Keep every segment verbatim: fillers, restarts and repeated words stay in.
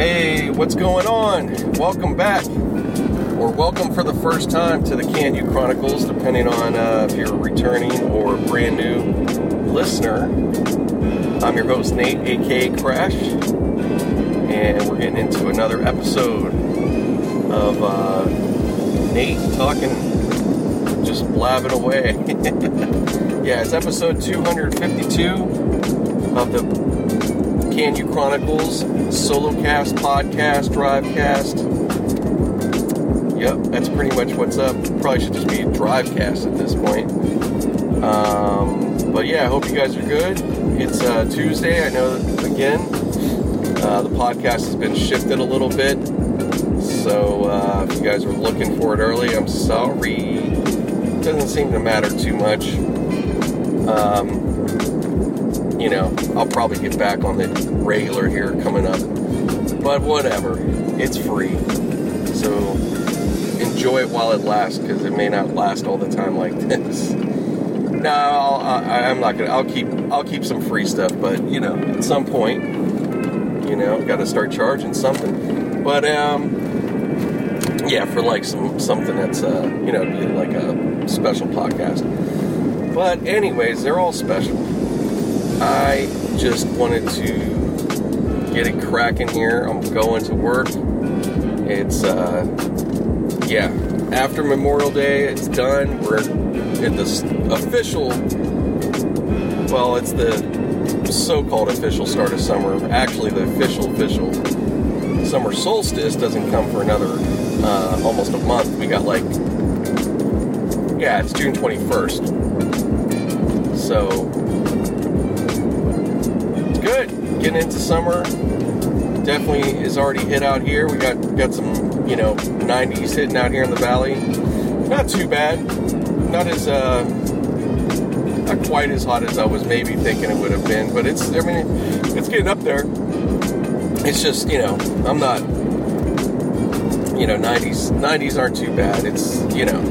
Hey, what's going on? Welcome back, or welcome for the first time to the Canyon Chronicles, depending on uh, if you're a returning or a brand new listener. I'm your host, Nate, aka Crash, and we're getting into another episode of uh, Nate talking, just blabbing away. Yeah, it's episode two fifty-two of the Canyon Chronicles, Solocast, Podcast, Drivecast. Yep, that's pretty much what's up. Probably should just be Drivecast at this point. Um, but yeah, I hope you guys are good. It's uh, Tuesday. I know that, again, uh, the podcast has been shifted a little bit. So uh, if you guys were looking for it early, I'm sorry. It doesn't seem to matter too much. Um... You know, I'll probably get back on the regular here coming up. But whatever. It's free. So enjoy it while it lasts, because it may not last all the time like this. No, I'll, I, I'm not going to. I'll keep I'll keep some free stuff. But, you know, at some point, you know, got to start charging something. But, um, yeah, for like some something that's, uh, you know, like a special podcast. But anyways, they're all special. I just wanted to get it cracking here. I'm going to work. It's, uh, yeah, after Memorial Day, it's done. We're in the official, well, it's the so-called official start of summer. Actually, the official, official summer solstice doesn't come for another, uh, almost a month. We got like, yeah, it's June twenty-first. So... good. Getting into summer. Definitely is already hit out here. We got got some, you know, nineties hitting out here in the valley. Not too bad. Not as, uh, not quite as hot as I was maybe thinking it would have been. But it's, I mean, it's getting up there. It's just, you know, I'm not, you know, nineties, nineties aren't too bad. It's, you know,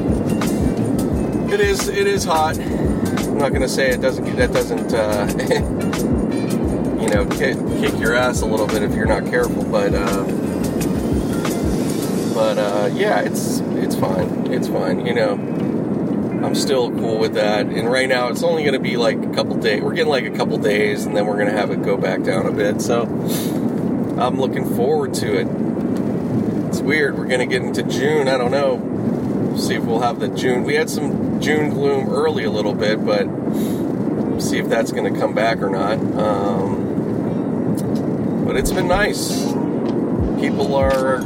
it is, it is hot. I'm not going to say it doesn't, that doesn't, uh, you know, kick, kick your ass a little bit if you're not careful, but, uh, but, uh, yeah, it's, it's fine, it's fine, you know, I'm still cool with that, and right now, it's only going to be, like, a couple days, we're getting, like, a couple days, and then we're going to have it go back down a bit, so, I'm looking forward to it. It's weird, we're going to get into June, I don't know, we'll see if we'll have the June, we had some June gloom early a little bit, but, see if that's going to come back or not, um, but it's been nice. People are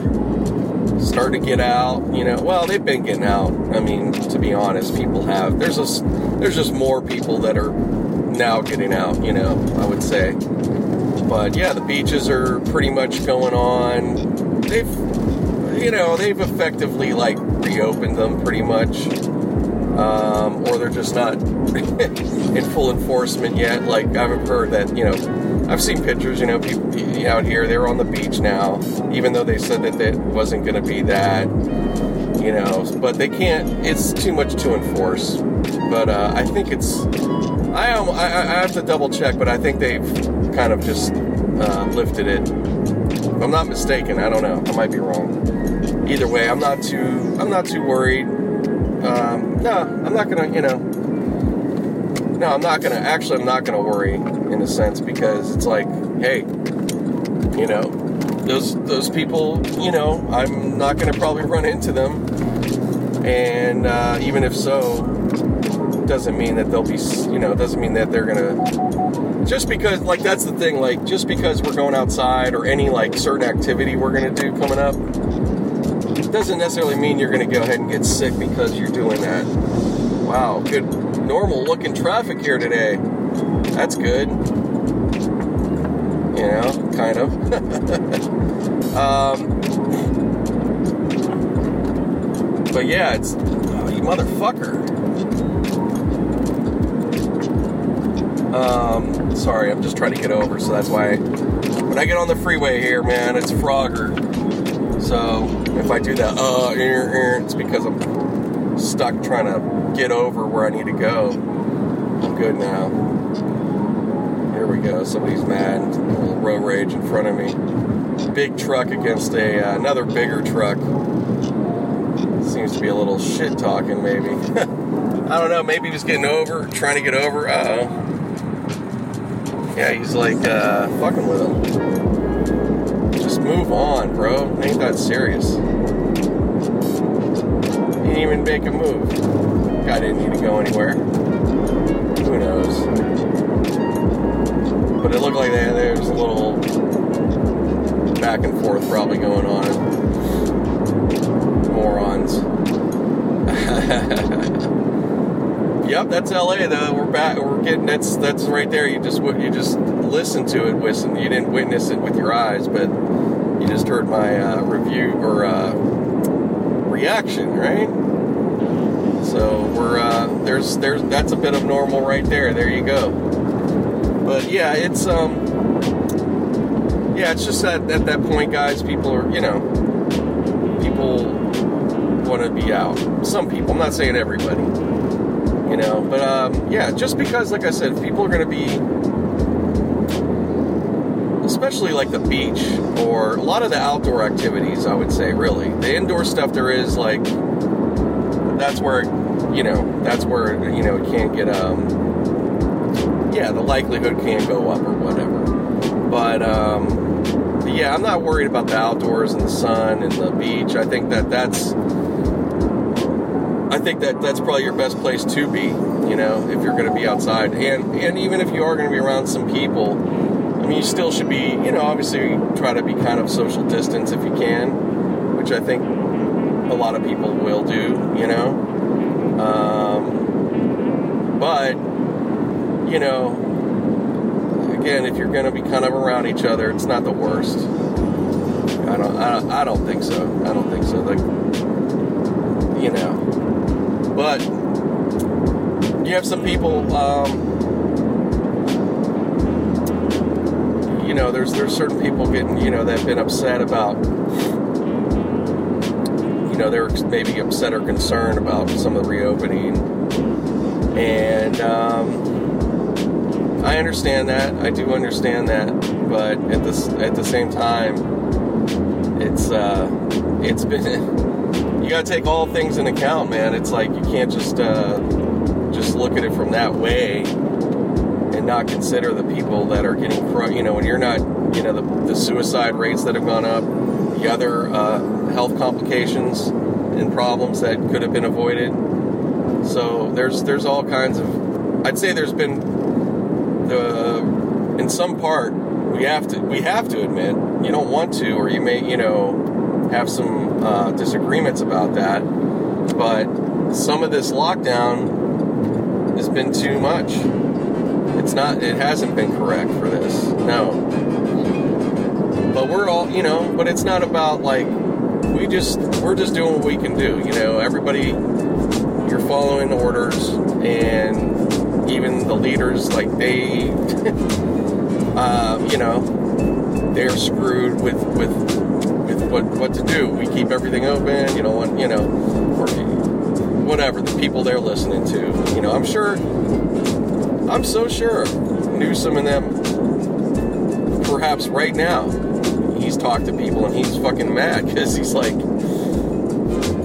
starting to get out, you know. Well, they've been getting out. I mean, to be honest, people have. There's just, there's just more people that are now getting out, you know, I would say. But, yeah, the beaches are pretty much going on. They've, you know, they've effectively, like, reopened them pretty much. Um, or they're just not in full enforcement yet. Like, I haven't heard that, you know... I've seen pictures, you know, people out here, they're on the beach now, even though they said that it wasn't going to be that, you know, but they can't, it's too much to enforce, but uh, I think it's, I, I, I have to double check, but I think they've kind of just uh, lifted it, if I'm not mistaken, I don't know, I might be wrong, either way, I'm not too, I'm not too worried, um, no, I'm not going to, you know, no, I'm not going to, actually, I'm not going to worry, in a sense, because it's like, hey, you know, those those people, you know, I'm not going to probably run into them, and uh, even if so, doesn't mean that they'll be, you know, doesn't mean that they're going to, just because, like, that's the thing, like, just because we're going outside, or any, like, certain activity we're going to do coming up, doesn't necessarily mean you're going to go ahead and get sick because you're doing that. Wow, good, normal-looking traffic here today. That's good. You know, kind of. um, but yeah, it's... Oh, you motherfucker. Um, sorry, I'm just trying to get over, so that's why... I, when I get on the freeway here, man, it's Frogger. So, if I do that, uh, it's because I'm stuck trying to get over where I need to go. I'm good now. There we go. Somebody's mad. A little road rage in front of me. big truck against a uh, another bigger truck. Seems to be a little shit talking, maybe. I don't know. Maybe he was getting over, trying to get over. Uh oh. Yeah, he's like uh, fucking with him. Just move on, bro. Ain't that serious? He didn't even make a move. Guy didn't need to go anywhere. Who knows? But it looked like there was a little back and forth probably going on. Morons. Yep, that's L A though. We're back. We're getting. That's that's right there. You just you just listened to it. Listen. You didn't witness it with your eyes, but you just heard my uh, review or uh, reaction, right? So we're uh, there's there's that's a bit of normal right there. There you go. But yeah, it's um. Yeah, it's just that at that point, guys, people are, you know, people want to be out. Some people, I'm not saying everybody, you know, but, um, yeah, just because, like I said, people are going to be, especially like the beach or a lot of the outdoor activities, I would say, really. The indoor stuff there is, like, that's where, you know, that's where, you know, it can't get, um, yeah, the likelihood can't go up or whatever. But, um... yeah, I'm not worried about the outdoors and the sun and the beach. I think that that's, I think that that's probably your best place to be, you know, if you're going to be outside. And and even if you are going to be around some people, I mean, you still should be, you know, obviously try to be kind of social distance if you can, which I think a lot of people will do, you know. Um, but, you know, again, if you're going to be kind of around each other, it's not the worst. I don't, I don't, I don't think so. I don't think so. Like, you know, but you have some people, um, you know, there's, there's certain people getting, you know, that have been upset about, you know, they're maybe upset or concerned about some of the reopening and, um, I understand that. I do understand that, but at the at the same time, it's uh, it's been you gotta take all things into account, man. It's like you can't just uh, just look at it from that way and not consider the people that are getting, you know, when you're not, you know, the, the suicide rates that have gone up, the other uh, health complications and problems that could have been avoided. So there's there's all kinds of, I'd say there's been. The, in some part, we have to we have to admit, you don't want to, or you may, you know, have some uh, disagreements about that, but some of this lockdown has been too much. It's not, it hasn't been correct for this, no. But we're all, you know, but it's not about, like, we just, we're just doing what we can do, you know, everybody, you're following orders, and even the leaders, like, they, uh, you know, they're screwed with, with, with what, what to do. We keep everything open, you know, and, you know, or whatever, the people they're listening to, you know, I'm sure, I'm so sure Newsom and them, perhaps right now, he's talked to people and he's fucking mad, because he's like,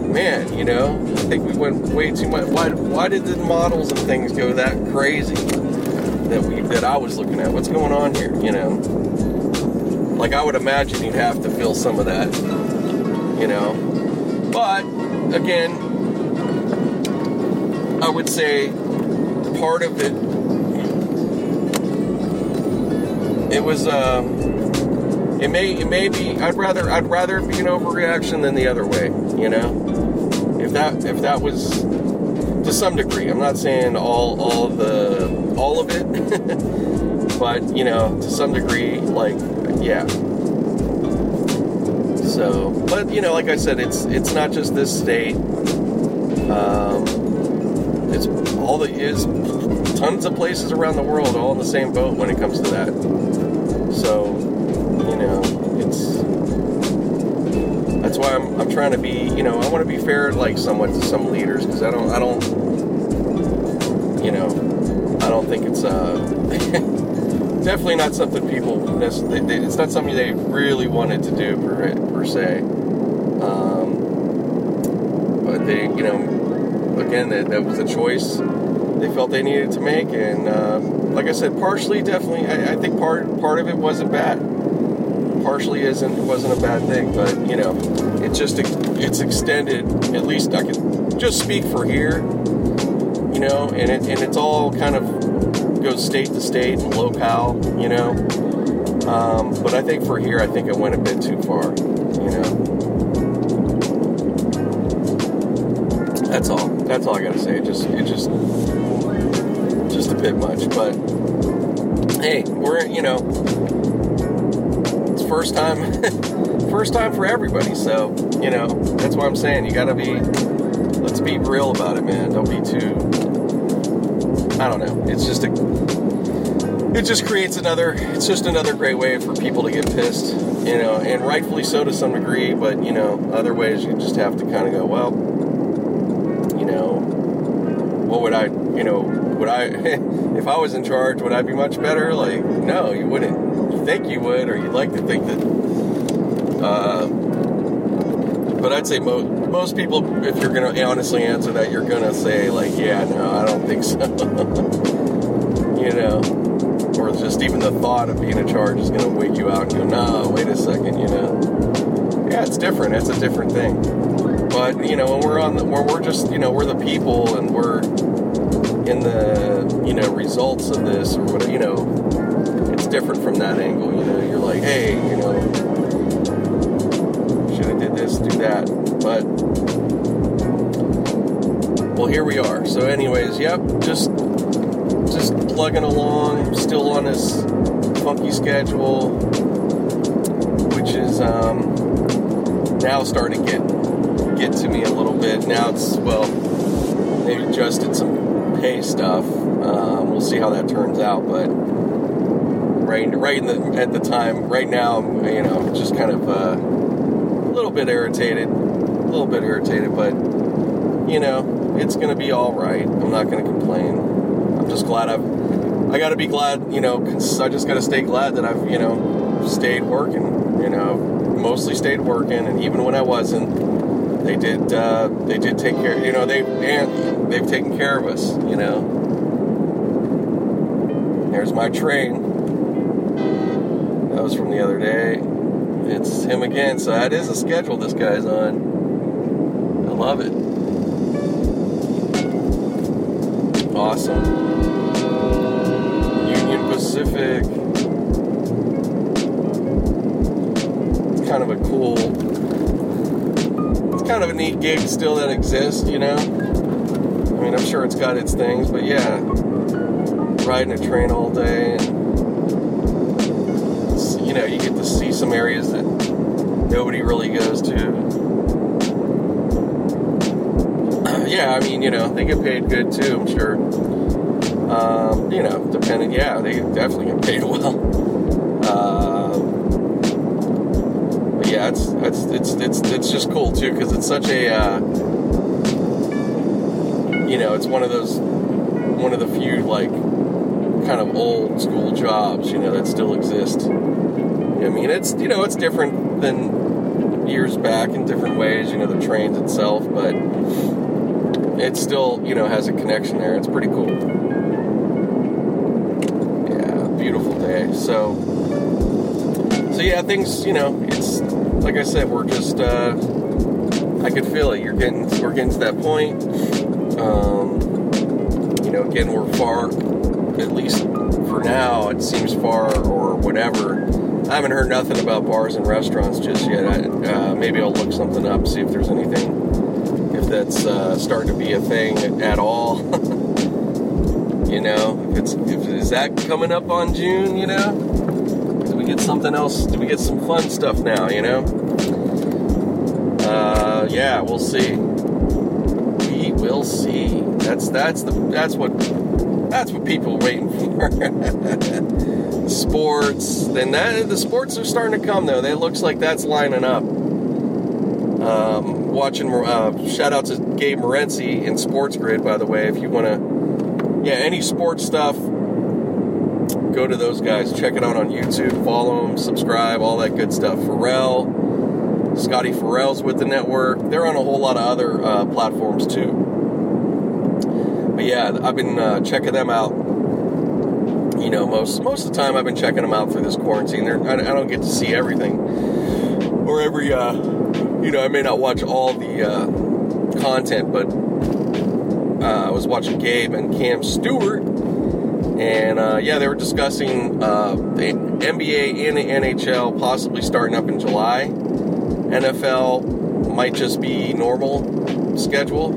man, you know, I think we went way too much. Why, why did the models and things go that crazy that we, that I was looking at? What's going on here, you know? Like, I would imagine you'd have to feel some of that, you know? But, again, I would say part of it, it was, uh, it may, it may be, I'd rather, I'd rather it be an overreaction than the other way, you know? If that, if that was to some degree, I'm not saying all, all of the, all of it, but, you know, to some degree, like, yeah. So, but, you know, like I said, it's, it's not just this state. Um, it's all the, is tons of places around the world, all in the same boat when it comes to that. So, you know, it's, that's why I'm, I'm trying to be, you know, I want to be fair, like, somewhat to some leaders, because I don't, I don't, you know, I don't think it's, uh, definitely not something people, it's not something they really wanted to do per, per se. Um, but they, you know, again, that, that was a choice they felt they needed to make. And uh, like I said, partially, definitely, I, I think part part of it wasn't bad. Partially isn't, it wasn't a bad thing, but, you know, it just, it's extended, at least I can just speak for here, you know, and it, and it's all kind of goes state to state and locale, you know, um, but I think for here, I think it went a bit too far, you know, that's all, that's all I gotta say, it just, it just, just a bit much, but, hey, we're, you know, First time, first time for everybody. So, you know, that's what I'm saying. You gotta be, let's be real about it, man. Don't be too, I don't know. It's just a, it just creates another, it's just another great way for people to get pissed, you know, and rightfully so to some degree, but, you know, other ways you just have to kind of go, well, you know, what would I, you know, would I, if I was in charge, would I be much better? Like, no, you wouldn't. Think you would, or you'd like to think that, uh, but I'd say mo- most people, if you're gonna honestly answer that, you're gonna say, like, yeah, no, I don't think so, you know, or just even the thought of being in charge is gonna wake you out and go, no, wait a second, you know, yeah, it's different, it's a different thing, but, you know, when we're on the, when we're just, you know, we're the people, and we're in the, you know, results of this, or whatever, you know, different from that angle, you know, you're like, hey, you know, should have did this, do that, but, well, here we are, so anyways, yep, just, just plugging along, still on this funky schedule, which is, um, now starting to get, get to me a little bit, now it's, well, they've adjusted some pay stuff, um, we'll see how that turns out, but, Right, right in the, at the time, right now, I'm, you know, I'm just kind of uh, a little bit irritated, a little bit irritated, but, you know, it's going to be all right. I'm not going to complain. I'm just glad I've, I got to be glad, you know, cause I just got to stay glad that I've, you know, stayed working, you know, mostly stayed working, and even when I wasn't, they did, uh, they did take care, you know, they, and they've taken care of us, you know. There's my train. That was from the other day. It's him again. So that is a schedule this guy's on. I love it. Awesome. Union Pacific. It's kind of a cool... It's kind of a neat gig still that exists, you know? I mean, I'm sure it's got its things, but yeah. Riding a train all day and... You know, you get to see some areas that nobody really goes to. Yeah, I mean, you know, they get paid good too, I'm sure. Um, you know, depending, yeah, they definitely get paid well. Uh, but yeah, it's it's it's it's it's just cool too, because it's such a, uh, you know, it's one of those, one of the few like kind of old school jobs, you know, that still exist. I mean, it's, you know, it's different than years back in different ways, you know, the trains itself, but it still, you know, has a connection there. It's pretty cool. Yeah, beautiful day. So, so yeah, things, you know, it's, like I said, we're just, uh, I could feel it. You're getting, we're getting to that point. Um, you know, again, we're far, at least for now, it seems far or whatever. I haven't heard nothing about bars and restaurants just yet. I, uh, maybe I'll look something up, see if there's anything, if that's uh, starting to be a thing at all. You know, if it's if, is that coming up on June? You know, do we get something else? Do we get some fun stuff now? You know, uh, yeah, we'll see. We will see. That's that's the that's what that's what people are waiting for. Sports, then that the sports are starting to come though. That looks like that's lining up. Um, watching, uh, shout out to Gabe Morenzi in Sports Grid, by the way. If you want to, yeah, any sports stuff, go to those guys. Check it out on YouTube. Follow them, subscribe, all that good stuff. Pharrell, Scotty Pharrell's with the network. They're on a whole lot of other uh, platforms too. But yeah, I've been uh, checking them out. You know, most most of the time I've been checking them out through this quarantine. They're, I, I don't get to see everything or every. Uh, you know, I may not watch all the uh, content, but uh, I was watching Gabe and Cam Stewart. And, uh, yeah, they were discussing uh, the N B A and the N H L possibly starting up in July. N F L might just be normal schedule.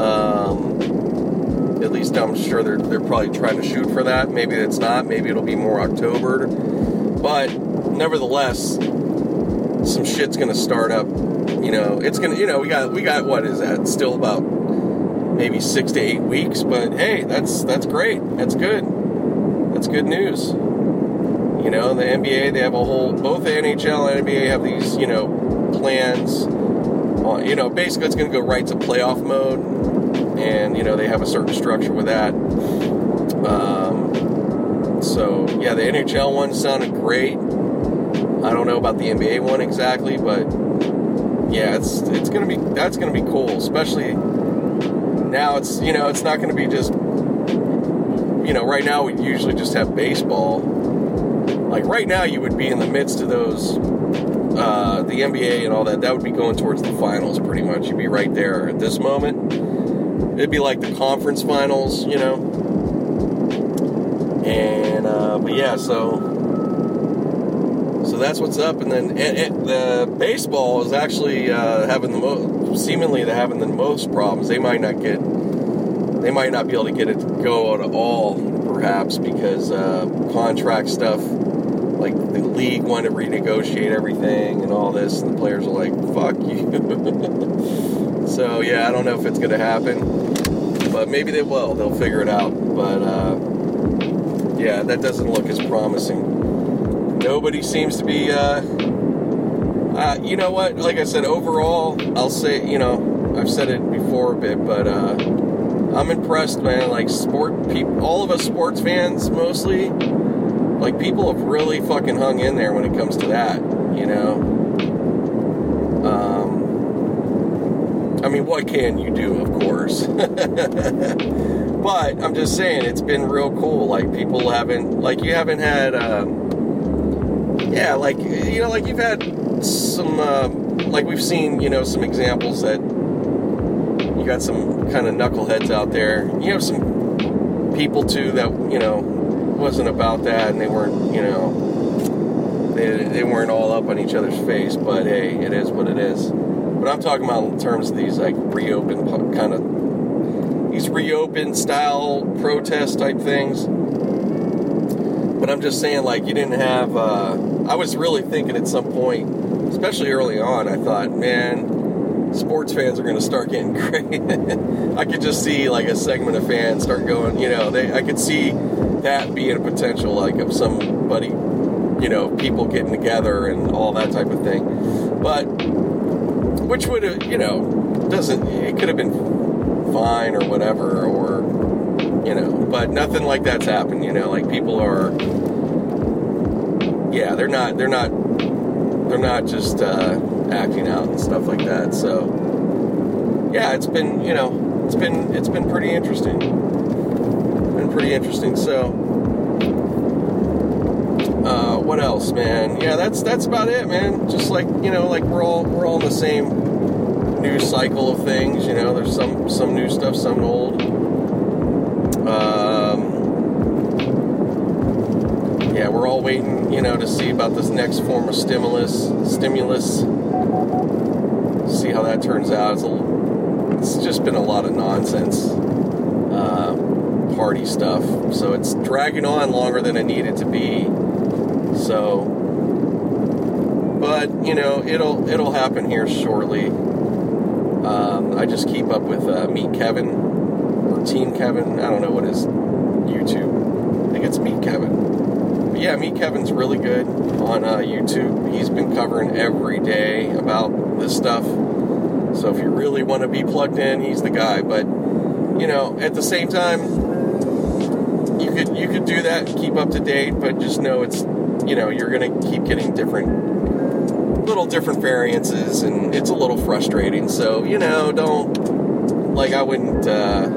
Um, at least I'm sure they're they're probably trying to shoot for that. Maybe it's not. Maybe it'll be more October. But, nevertheless, some shit's going to start up. You know, it's going to, you know, we got, we got, what is that? Still about maybe six to eight weeks, but hey, that's that's great. That's good. That's good news. You know, the N B A, they have a whole, both the N H L and N B A have these, you know, plans. On, you know, basically it's going to go right to playoff mode, and, you know, they have a certain structure with that. Um, so, yeah, the N H L one sounded great. I don't know about the N B A one exactly, but, yeah, it's it's going to be, that's going to be cool, especially... Now it's, you know, it's not going to be just, you know, right now we usually just have baseball. Like right now you would be in the midst of those, uh, the N B A and all that. That would be going towards the finals pretty much. You'd be right there at this moment. It'd be like the conference finals, you know. And, uh, but yeah, so, so that's what's up. And then it, it, the baseball is actually uh, having the most. Seemingly they're having the most problems. They might not get, they might not be able to get it to go at all, perhaps, because uh, contract stuff, like the league wanted to renegotiate everything and all this, and the players are like, fuck you. So, yeah, I don't know if it's going to happen, but maybe they will. They'll figure it out. But, uh, yeah, that doesn't look as promising. Nobody seems to be... Uh, Uh, you know what? Like I said, overall, I'll say, you know, I've said it before a bit, but uh, I'm impressed, man. Like, sport people, all of us sports fans mostly, like, people have really fucking hung in there when it comes to that, you know? Um, I mean, what can you do, of course? But I'm just saying, it's been real cool. Like, people haven't, like, you haven't had, um, yeah, like, you know, like, you've had. Some, uh, like we've seen, you know, some examples that you got some kind of knuckleheads out there. You have some people, too, that, you know, wasn't about that, and they weren't, you know, they, they weren't all up on each other's face, but hey, it is what it is. But I'm talking about in terms of these, like, reopen kind of, these reopen style protest type things. But I'm just saying, like, you didn't have, uh, I was really thinking at some point, especially early on, I thought, man, sports fans are going to start getting crazy. I could just see, like, a segment of fans start going, you know, they, I could see that being a potential, like, of somebody, you know, people getting together and all that type of thing. But, which would have, you know, doesn't, it could have been fine or whatever, or, you know, but nothing like that's happened, you know, like, people are, yeah, they're not, they're not, they're not just uh, acting out and stuff like that. So, yeah, it's been, you know, it's been, it's been pretty interesting. Been pretty interesting. So, uh, what else, man? Yeah, that's that's about it, man. Just like, you know, like we're all we're all in the same news cycle of things. You know, there's some some new stuff, some old. Um, Yeah, we're all waiting, you know, to see about this next form of stimulus. Stimulus. See how that turns out. It's, a, it's just been a lot of nonsense. Uh, party stuff. So it's dragging on longer than it needed to be. So, but, you know, it'll it'll happen here shortly. Um, I just keep up with uh, Meet Kevin or Team Kevin. I don't know what his YouTube. I think it's Meet Kevin. Yeah, Meet Kevin's really good on uh, YouTube. He's been covering every day about this stuff. So if you really want to be plugged in, he's the guy. But, you know, at the same time, you could you could do that, keep up to date, but just know it's, you know, you're going to keep getting different, little different variances, and it's a little frustrating. So, you know, don't, like, I wouldn't uh,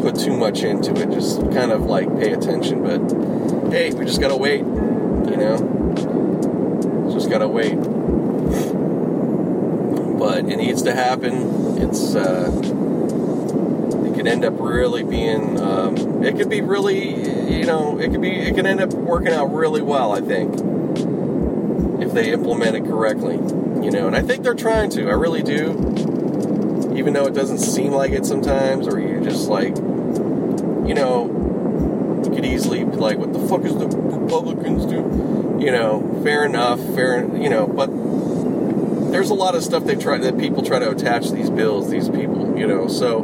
put too much into it. Just kind of, like, pay attention. But, hey, we just got to wait, you know. Just got to wait. But it needs to happen. It's, uh, it could end up really being, um, it could be really, you know, it could be, it can end up working out really well, I think, if they implement it correctly, you know, and I think they're trying to, I really do, even though it doesn't seem like it sometimes, or you just like, you know, you could easily be like, what the fuck is the Republicans do, you know, fair enough, fair, you know, but there's a lot of stuff they try that people try to attach to these bills, these people, you know, so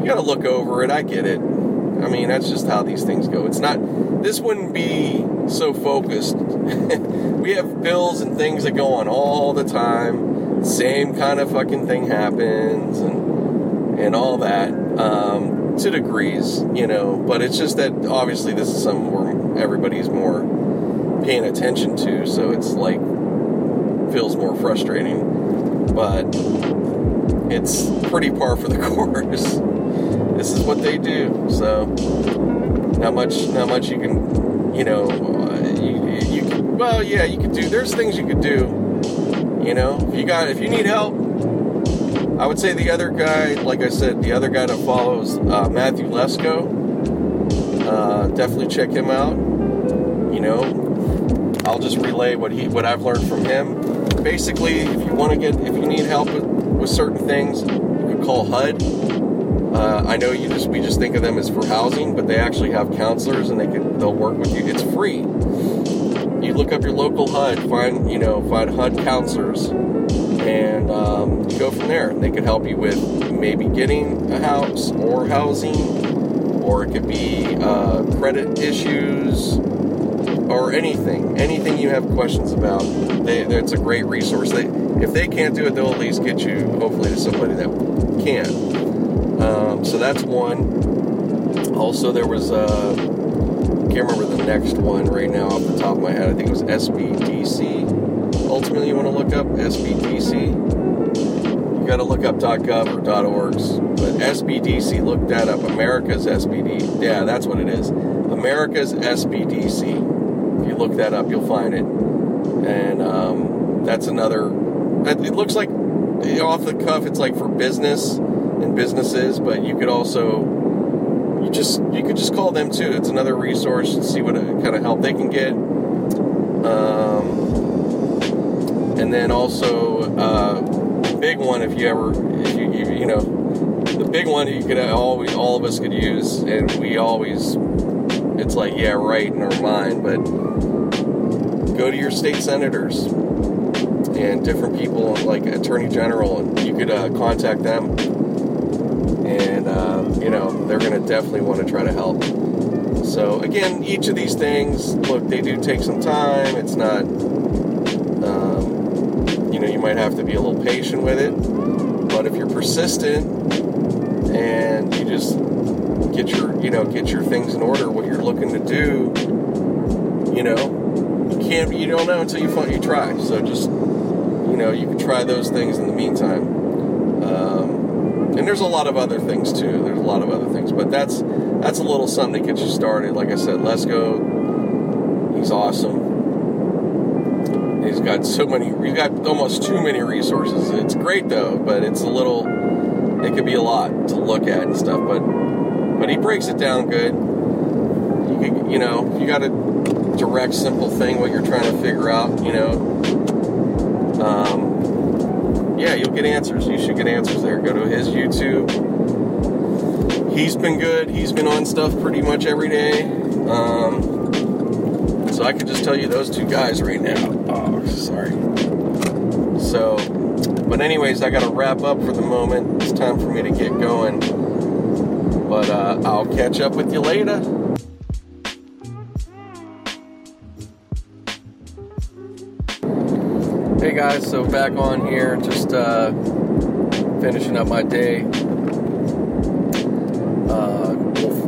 you got to look over it. I get it. I mean, that's just how these things go. It's not, this wouldn't be so focused. We have bills and things that go on all the time. Same kind of fucking thing happens and, and all that, um, to degrees, you know, but it's just that obviously this is something where everybody's more paying attention to. So it's like, feels more frustrating, but it's pretty par for the course. This is what they do, so not much, not much you can, you know, uh, you, you can, well, yeah, you could do, there's things you could do, you know, if you got, if you need help, I would say the other guy, like I said, the other guy that follows, uh, Matthew Lesko, uh, definitely check him out, you know, I'll just relay what he, what I've learned from him. Basically, if you want to get, if you need help with, with certain things, you can call H U D. Uh, I know you just, we just think of them as for housing, but they actually have counselors and they can, they'll work with you. It's free. You look up your local H U D, find, you know, find H U D counselors and um, go from there. They could help you with maybe getting a house or housing, or it could be uh, credit issues, or anything, anything you have questions about, they, that's a great resource. They, if they can't do it, they'll at least get you, hopefully, to somebody that can. Um, so that's one. Also, there was, uh, I can't remember the next one right now off the top of my head. I think it was S B D C. Ultimately, you want to look up S B D C. You got to look up .gov or .orgs. But S B D C, look that up. America's S B D C. Yeah, that's what it is. America's S B D C. You look that up, you'll find it, and um, that's another. It looks like off the cuff, it's like for business and businesses, but you could also you just you could just call them too. It's another resource to see what kind of help they can get, um, and then also uh, the big one if you ever if you, you you know the big one you could always all of us could use, and we always. It's like, yeah, right, in our mind, but go to your state senators and different people, like Attorney General, and you could uh, contact them, and, um, you know, they're going to definitely want to try to help. So, again, each of these things, look, they do take some time. It's not, um, you know, you might have to be a little patient with it, but if you're persistent and you just... get your, you know, get your things in order, what you're looking to do, you know, you can't, you don't know until you find, you try, so just, you know, you can try those things in the meantime, um, and there's a lot of other things, too, there's a lot of other things, but that's, that's a little something to get you started. Like I said, Lesko, he's awesome, he's got so many, he's got almost too many resources, it's great, though, but it's a little, it could be a lot to look at and stuff, but But he breaks it down good. You can, you know, you got a direct, simple thing what you're trying to figure out. You know, um, yeah, you'll get answers. You should get answers there. Go to his YouTube. He's been good. He's been on stuff pretty much every day. Um, so I could just tell you those two guys right now. Oh, sorry. So, but anyways, I got to wrap up for the moment. It's time for me to get going. But uh, I'll catch up with you later. Hey guys, so back on here, just uh, finishing up my day. Uh,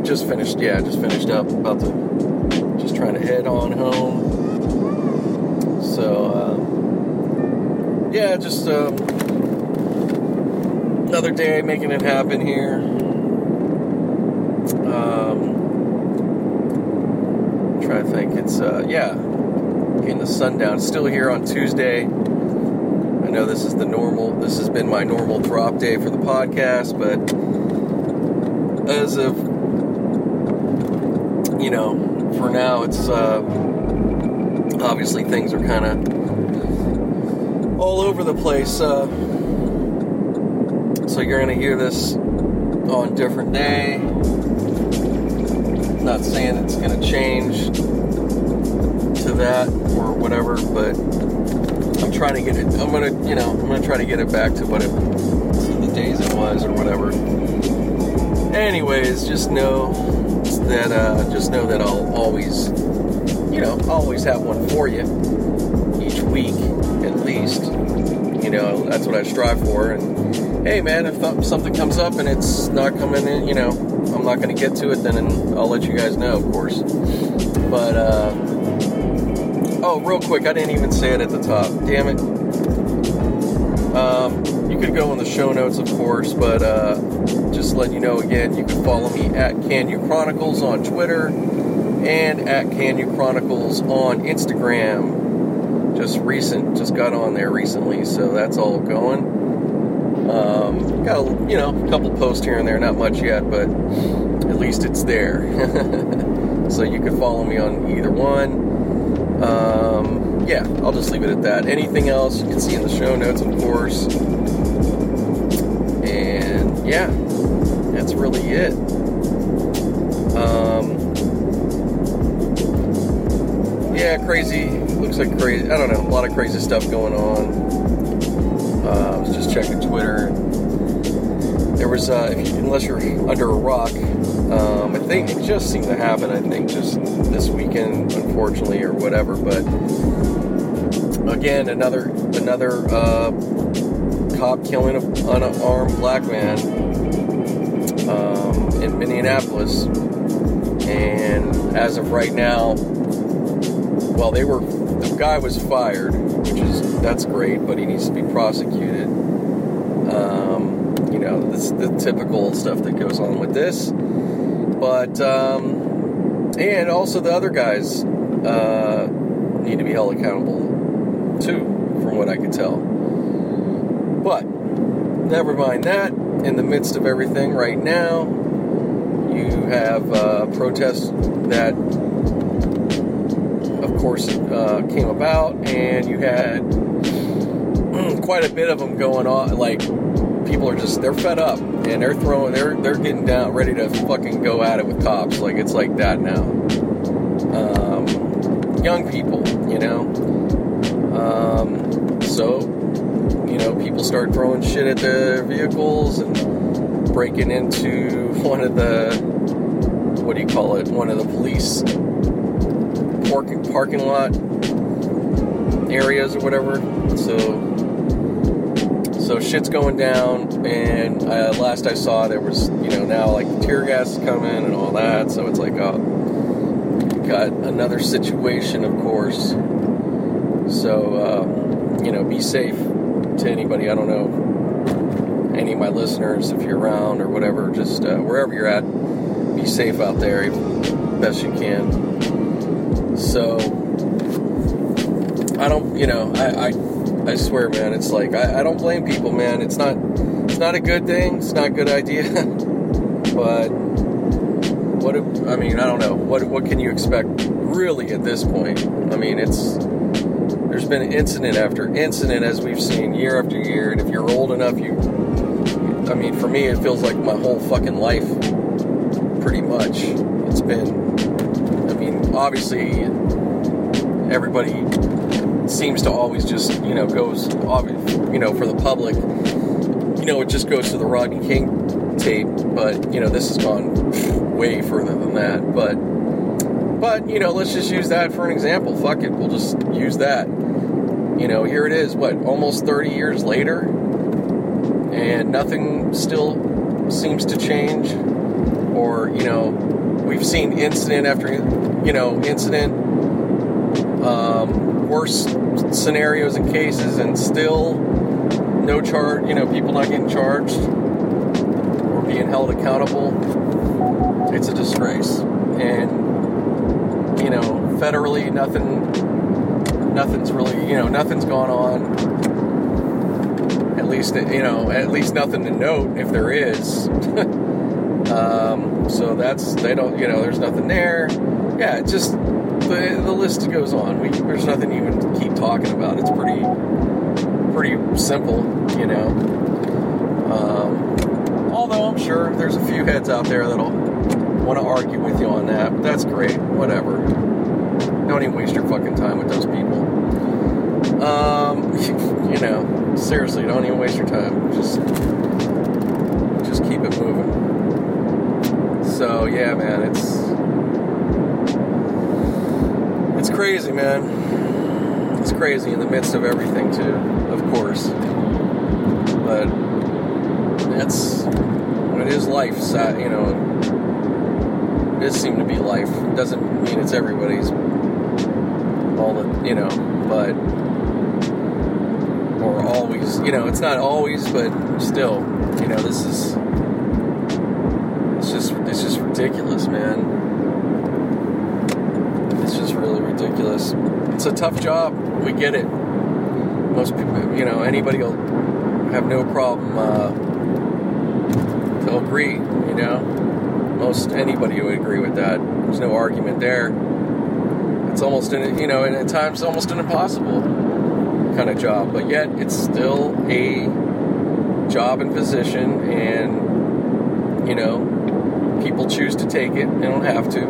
just finished, yeah, just finished up, about to, just trying to head on home, so, um, yeah, just, uh, another day making it happen here, um, I'm trying to think, it's, uh, yeah, getting the sun down, still here on Tuesday. I know this is the normal, this has been my normal drop day for the podcast, but as of, you know, for now, it's, uh, obviously things are kind of all over the place, uh, so you're going to hear this on a different day. I'm not saying it's going to change to that or whatever, but I'm trying to get it, I'm gonna, you know, I'm gonna try to get it back to what it, to the days it was or whatever. Anyways, just know that, uh, just know that I'll always, you know, always have one for you, each week, at least, you know, that's what I strive for, and, hey man, if something comes up and it's not coming in, you know, I'm not gonna get to it, then I'll let you guys know, of course, but, uh, oh, real quick, I didn't even say it at the top. Damn it. Um, you could go in the show notes, of course, but uh, just to let you know again, you can follow me at Canyon Chronicles on Twitter and at Canyon Chronicles on Instagram. Just recent, just got on there recently, so that's all going. Um, got a, you know, a couple posts here and there, not much yet, but at least it's there. So you can follow me on either one. Um, yeah, I'll just leave it at that. Anything else, you can see in the show notes, of course. And, yeah, that's really it. Um, yeah, crazy. Looks like crazy. I don't know. A lot of crazy stuff going on. Uh, I was just checking Twitter. There was, uh, if you, unless you're under a rock, um, I think it just seemed to happen, I think, just this weekend, unfortunately, or whatever, but, again, another, another, uh, cop killing an unarmed black man, um, in Minneapolis, and as of right now, well, they were, the guy was fired, which is, that's great, but he needs to be prosecuted, um, you know, this, the typical stuff that goes on with this, but, um, and also the other guys, uh, need to be held accountable, too, from what I could tell, but, never mind that, in the midst of everything right now, you have, uh, protests that, of course, uh, came about, and you had quite a bit of them going on, like, people are just, they're fed up, and they're throwing, they're, they're getting down, ready to fucking go at it with cops, like, it's like that now, um, young people, you know, um, so, you know, people start throwing shit at their vehicles, and breaking into one of the, what do you call it, one of the police parking, parking lot areas, or whatever, so, So shit's going down, and uh, last I saw, there was, you know, now, like, tear gas is coming and all that, so it's like, oh, got another situation, of course, so, uh, you know, be safe to anybody, I don't know, any of my listeners, if you're around or whatever, just, uh, wherever you're at, be safe out there, if, best you can, so, I don't, you know, I, I I swear, man, it's like, I, I don't blame people, man, it's not, it's not a good thing, it's not a good idea, but, what, if, I mean, I don't know, what, what can you expect, really, at this point, I mean, it's, there's been incident after incident, as we've seen, year after year, and if you're old enough, you, I mean, for me, it feels like my whole fucking life, pretty much, it's been, I mean, obviously, everybody seems to always just, you know, goes, you know, for the public, you know, it just goes to the Rodney King tape, but, you know, this has gone way further than that, but, but, you know, let's just use that for an example, fuck it, we'll just use that, you know, here it is, what, almost thirty years later, and nothing still seems to change, or, you know, know, we've seen incident after, you know, incident, um, worse scenarios and cases, and still no charge, you know, people not getting charged or being held accountable. It's a disgrace. And, you know, federally, nothing, nothing's really, you know, nothing's gone on. At least, you know, at least nothing to note if there is. um, so that's, they don't, you know, there's nothing there. Yeah, it's just, the, the list goes on. We, there's nothing even to keep talking about. It's pretty, pretty simple, you know. Um, although I'm sure there's a few heads out there that'll want to argue with you on that. But that's great. Whatever. Don't even waste your fucking time with those people. Um, you know. Seriously, don't even waste your time. Just, just keep it moving. So yeah, man, it's it's crazy, man. It's crazy in the midst of everything, too, of course. But that's it is life, you know. It does seem to be life. It doesn't mean it's everybody's all the, you know, but. Or always, you know, it's not always, but still, you know, this is, it's just, it's just ridiculous, man. It's just really ridiculous. It's a tough job. We get it. Most people, you know, anybody will have no problem, uh, they'll agree, you know. Most anybody would agree with that. There's no argument there. It's almost, in, you know, and at times almost an impossible kind of job, but yet it's still a job and position, and you know, people choose to take it. They don't have to,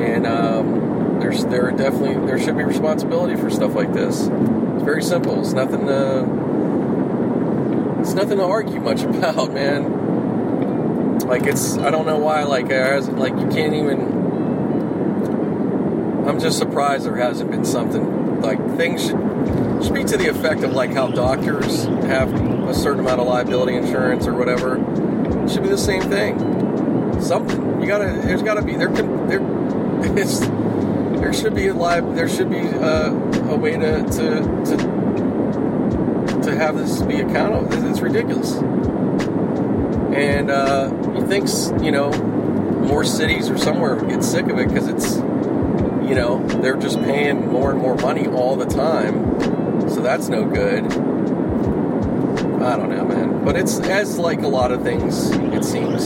and um, there's there are definitely there should be responsibility for stuff like this. It's very simple. It's nothing to it's nothing to argue much about, man. Like it's I don't know why like as like you can't even. I'm just surprised there hasn't been something. Like, things should speak to the effect of, like, how doctors have a certain amount of liability insurance or whatever. It should be the same thing. Something. You gotta, there's gotta be, there can, there, it's, there should be a live, there should be a, a way to, to, to, to have this be accountable. It's ridiculous. And, uh, you think, you know, more cities or somewhere get sick of it because it's, you know, they're just paying more and more money all the time, so that's no good. I don't know, man. But it's as like a lot of things, it seems.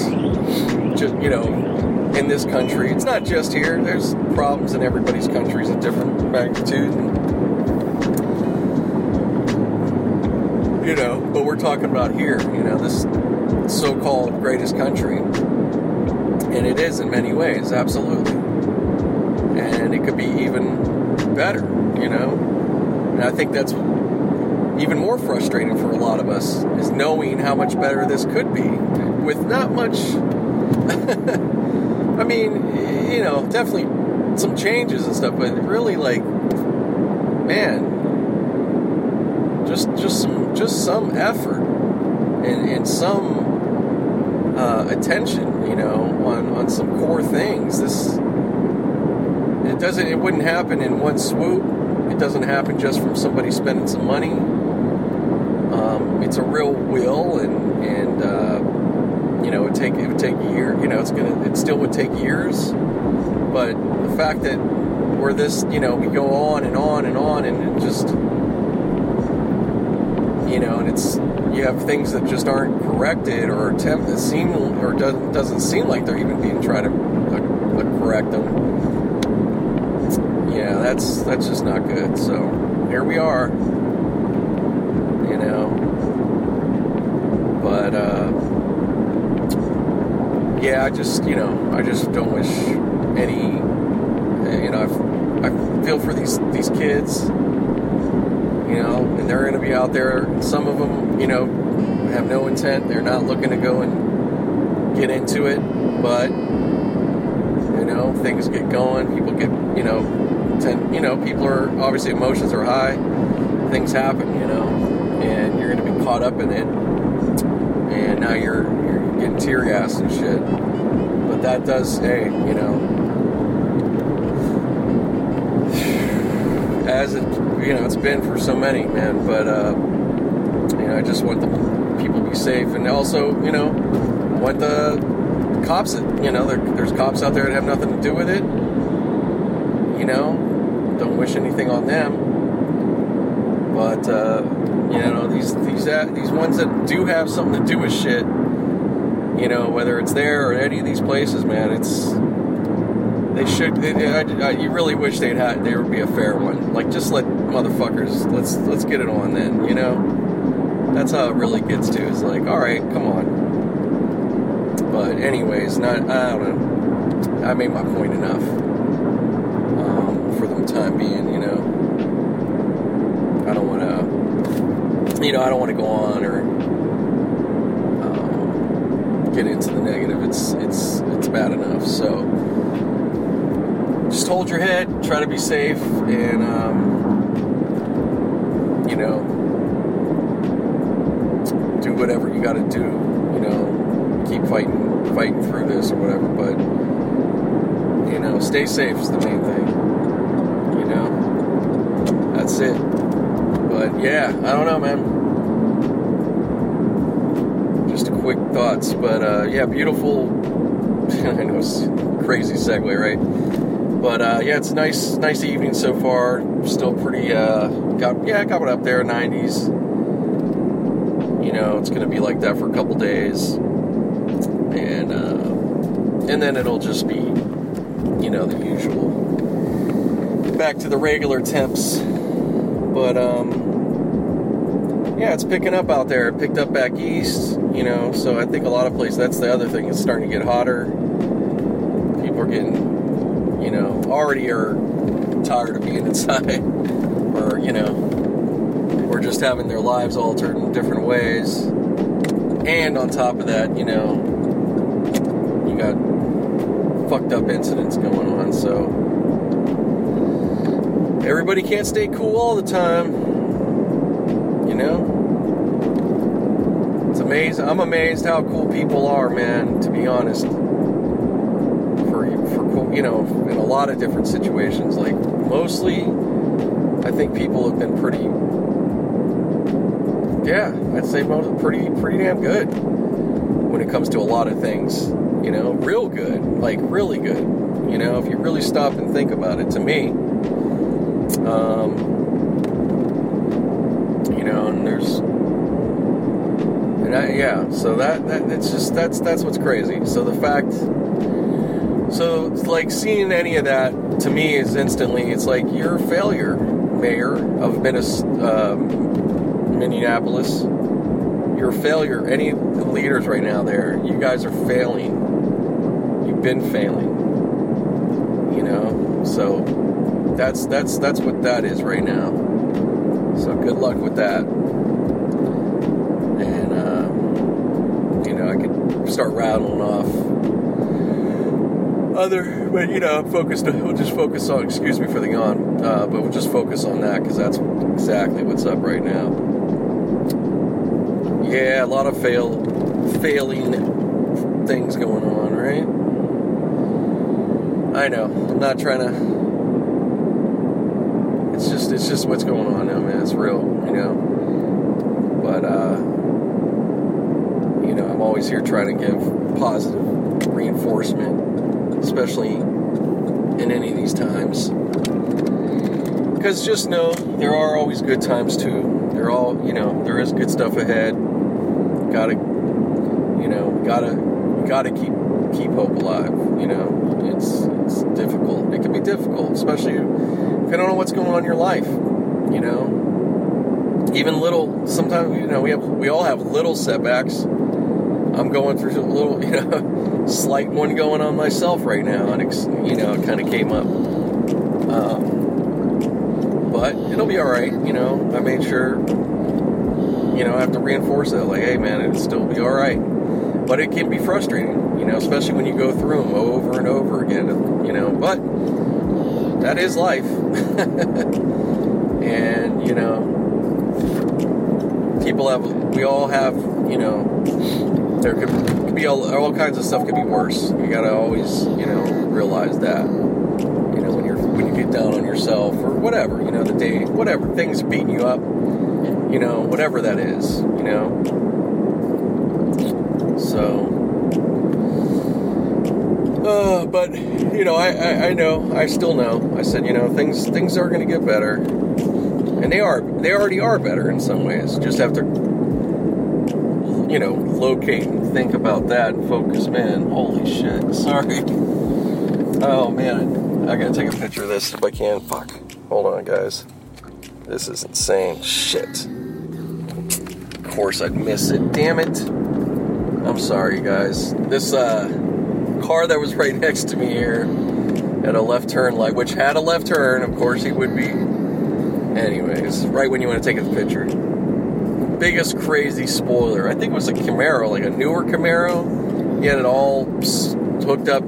Just, you know, in this country, it's not just here. There's problems in everybody's countries of different magnitude. And, you know, but we're talking about here. You know, this so-called greatest country, and it is in many ways, absolutely. And it could be even better, you know? And I think that's even more frustrating for a lot of us, is knowing how much better this could be with not much... I mean, you know, definitely some changes and stuff, but really, like, man, just just some, just some effort and, and some uh, attention, you know, on, on some core things. This... It doesn't. It wouldn't happen in one swoop. It doesn't happen just from somebody spending some money. Um, it's a real will, and and uh, you know, it would take it would take a year. You know, it's gonna. It still would take years. But the fact that we're this, you know, we go on and on and on, and it just, you know, and it's you have things that just aren't corrected or attempt to seem or doesn't doesn't seem like they're even being tried to uh, correct them. Yeah, that's that's just not good. So here we are, you know. But uh, yeah, I just you know I just don't wish any. You know, I've, I feel for these these kids, you know, and they're going to be out there. Some of them, you know, have no intent. They're not looking to go and get into it, but you know, things get going. People get you know. And, you know, people are, obviously emotions are high, things happen, you know, and you're going to be caught up in it, and now you're, you're getting tear-gassed and shit, but but that does, hey, you know, as it, you know, it's been for so many, man, but, uh, you know, I just want the people to be safe, and also, you know, want the cops, that, you know, there, there's cops out there that have nothing to do with it, you know, don't wish anything on them, but, uh, you know, these, these, these ones that do have something to do with shit, you know, whether it's there or any of these places, man, it's, they should, they, I, I, you really wish they'd had, there would be a fair one, like, just let motherfuckers, let's, let's get it on then, you know, that's how it really gets to, is like, alright, come on, but anyways, not, I don't know, I made my point enough, um, for the time being, you know, I don't want to, you know, I don't want to go on, or get into the negative. It's it's it's bad enough. So just hold your head, try to be safe, and um, you know, do whatever you got to do. You know, keep fighting, fighting through this or whatever. But you know, stay safe is the main thing. You know, that's it. But yeah, I don't know, man. Quick thoughts, but uh, yeah, beautiful. I know it's a crazy segue, right? But uh, yeah, it's nice, nice evening so far. Still pretty. Uh, got yeah, got it up there, nineties. You know, it's gonna be like that for a couple days, and uh, and then it'll just be, you know, the usual. Back to the regular temps, but um. Yeah, it's picking up out there. It picked up back east, you know, so I think a lot of places, that's the other thing, it's starting to get hotter. People are getting, you know, already are tired of being inside, or, you know, or just having their lives altered in different ways. And on top of that, you know, you got fucked up incidents going on, so everybody can't stay cool all the time. You know, it's amazing. I'm amazed how cool people are, man, to be honest, for, for, you know, in a lot of different situations, like, mostly, I think people have been pretty, yeah, I'd say most, pretty, pretty damn good when it comes to a lot of things, you know, real good, like, really good, you know, if you really stop and think about it, to me, um, you know, and there's, and I, yeah, so that, that, it's just, that's, that's what's crazy, so the fact, so, like, seeing any of that, to me, is instantly, it's like, you're a failure, mayor of Minnesota, um, Minneapolis, you're a failure, any leaders right now there, you guys are failing, you've been failing, you know, so, that's, that's, that's what that is right now. So good luck with that. And, um, you know, I could start rattling off other, but, you know, I'm focused, we'll just focus on, excuse me for the yawn, uh, but we'll just focus on that, because that's exactly what's up right now. Yeah, a lot of fail, failing things going on, right? I know, I'm not trying to... It's just, it's just what's going on now, man. It's real, you know. But, uh, you know, I'm always here trying to give positive reinforcement, especially in any of these times. Because just know there are always good times, too. They're all, you know, there is good stuff ahead. Gotta, you know, gotta, gotta keep, keep hope alive, you know. It's, it's difficult. It can be difficult, especially if you don't know what's going on in your life, you know, even little, sometimes, you know, we have, we all have little setbacks. I'm going through a little, you know, slight one going on myself right now, and it's, you know, it kind of came up, um, but it'll be all right, you know, I made sure, you know, I have to reinforce that, like, hey, man, it'll still be all right, but it can be frustrating, you know, especially when you go through them over and over again, you know, but that is life. And, you know, people have, we all have, you know, there could, could be all, all kinds of stuff could be worse. You gotta always, you know, realize that, you know, when you're, when you get down on yourself or whatever, you know, the day, whatever, things beating you up, you know, whatever that is, you know, so, uh, but, you know, I, I, I know, I still know, I said, you know, things, things are gonna get better, and they are, they already are better in some ways, just have to, you know, locate and think about that and focus, man. Holy shit. Sorry. Oh, man. I gotta take a picture of this if I can. Fuck. Hold on, guys. This is insane. Shit. Of course I'd miss it. Damn it. I'm sorry, guys. This, uh, car that was right next to me here had a left turn light, which had a left turn. Of course he would be. Anyways, right when you want to take a picture. Biggest crazy spoiler. I think it was a Camaro, like a newer Camaro. He had it all hooked up.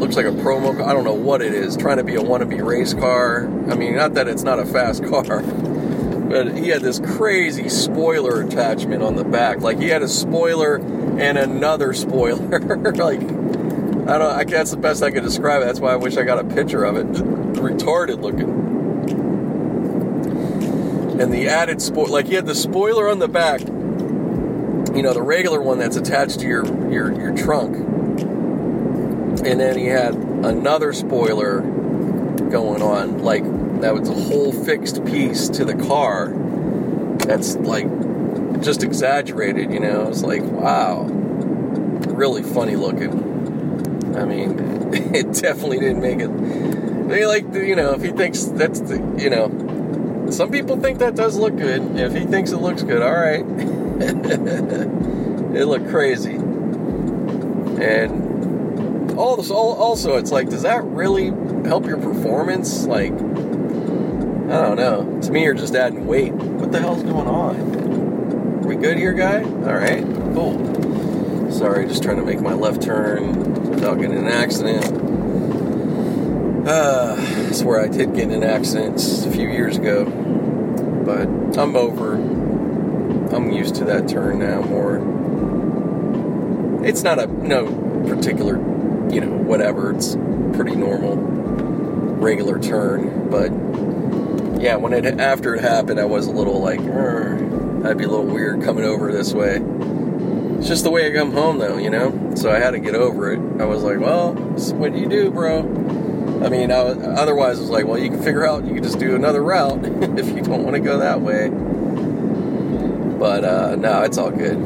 Looks like a promo car. I don't know what it is. Trying to be a wannabe race car. I mean, not that it's not a fast car. But he had this crazy spoiler attachment on the back. Like, he had a spoiler and another spoiler. Like, I don't I that's the best I could describe it. That's why I wish I got a picture of it. Retarded looking. And the added spoiler, like, you had the spoiler on the back, you know, the regular one that's attached to your, your, your trunk. And then he had another spoiler going on, like, that was a whole fixed piece to the car. That's, like, just exaggerated, you know. It's like, wow. Really funny looking. I mean, it definitely didn't make it. They like, the, you know, if he thinks that's the, you know. Some people think that does look good. If he thinks it looks good, all right. It looked crazy. And also, it's like, does that really help your performance? Like, I don't know. To me, you're just adding weight. What the hell's going on? Are we good here, guy? All right, cool. Sorry, just trying to make my left turn without getting in an accident. Uh, that's where I did get in an accident a few years ago, but I'm over, I'm used to that turn now more. It's not a, no particular, you know, whatever, it's pretty normal, regular turn, but yeah, when it, after it happened, I was a little like, I'd be a little weird coming over this way. It's just the way I come home though, you know, so I had to get over it. I was like, well, what do you do, bro? I mean, I was, otherwise, I was like, well, you can figure out, you can just do another route if you don't want to go that way. But, uh, no, it's all good.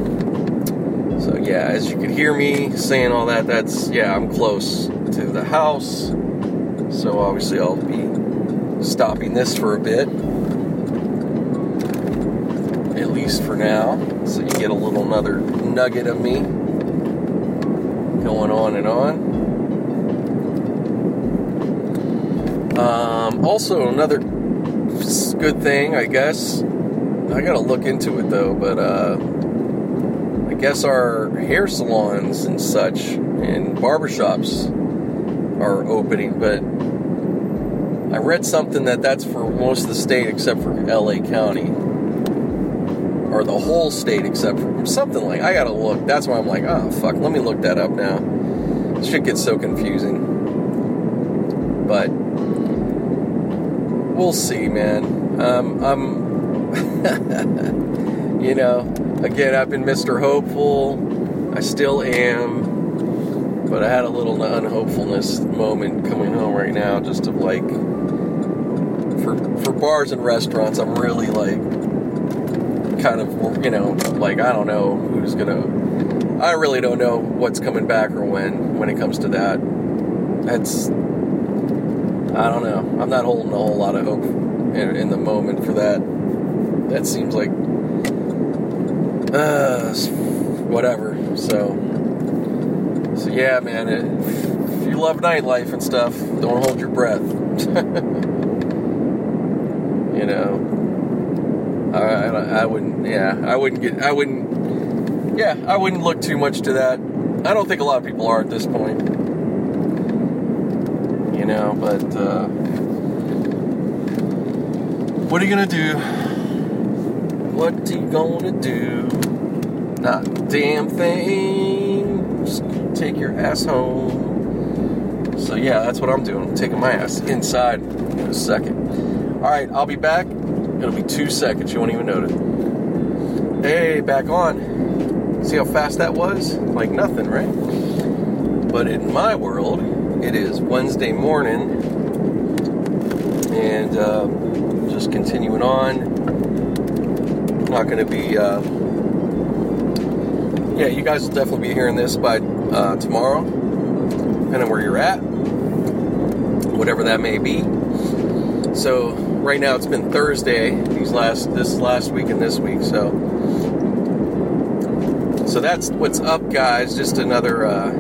So, yeah, as you could hear me saying all that, that's, yeah, I'm close to the house. So, obviously, I'll be stopping this for a bit. At least for now. So, you get a little another nugget of me going on and on. Um, also, another good thing, I guess, I gotta look into it though, but, uh, I guess our hair salons and such, and barbershops are opening, but I read something that that's for most of the state except for L A County, or the whole state except for, something like, I gotta look, that's why I'm like, oh, fuck, let me look that up now, this shit gets so confusing, but, we'll see, man. Um, I'm, you know, again, I've been Mister Hopeful. I still am. But I had a little unhopefulness moment coming home right now, just of like, for for bars and restaurants, I'm really like, kind of, you know, like, I don't know who's gonna, I really don't know what's coming back or when, when it comes to that. That's, I don't know. I'm not holding a whole lot of hope in, in the moment for that. That seems like, uh, whatever. So, so yeah, man. It, if you love nightlife and stuff, don't hold your breath. You know, I, I, I wouldn't. Yeah, I wouldn't get. I wouldn't. Yeah, I wouldn't look too much to that. I don't think a lot of people are at this point. You know, but, uh, what are you gonna do? What are you gonna do? Not a damn thing. Just take your ass home. So yeah, that's what I'm doing. I'm taking my ass inside in a second. All right, I'll be back. It'll be two seconds. You won't even notice. Hey, back on. See how fast that was? Like nothing, right? But in my world, it is Wednesday morning. And uh, just continuing on. Not going to be... Uh, Yeah, you guys will definitely be hearing this by uh, tomorrow, depending on where you're at, whatever that may be. So right now it's been Thursday, these last this last week and this week. So, so that's what's up, guys. Just another uh,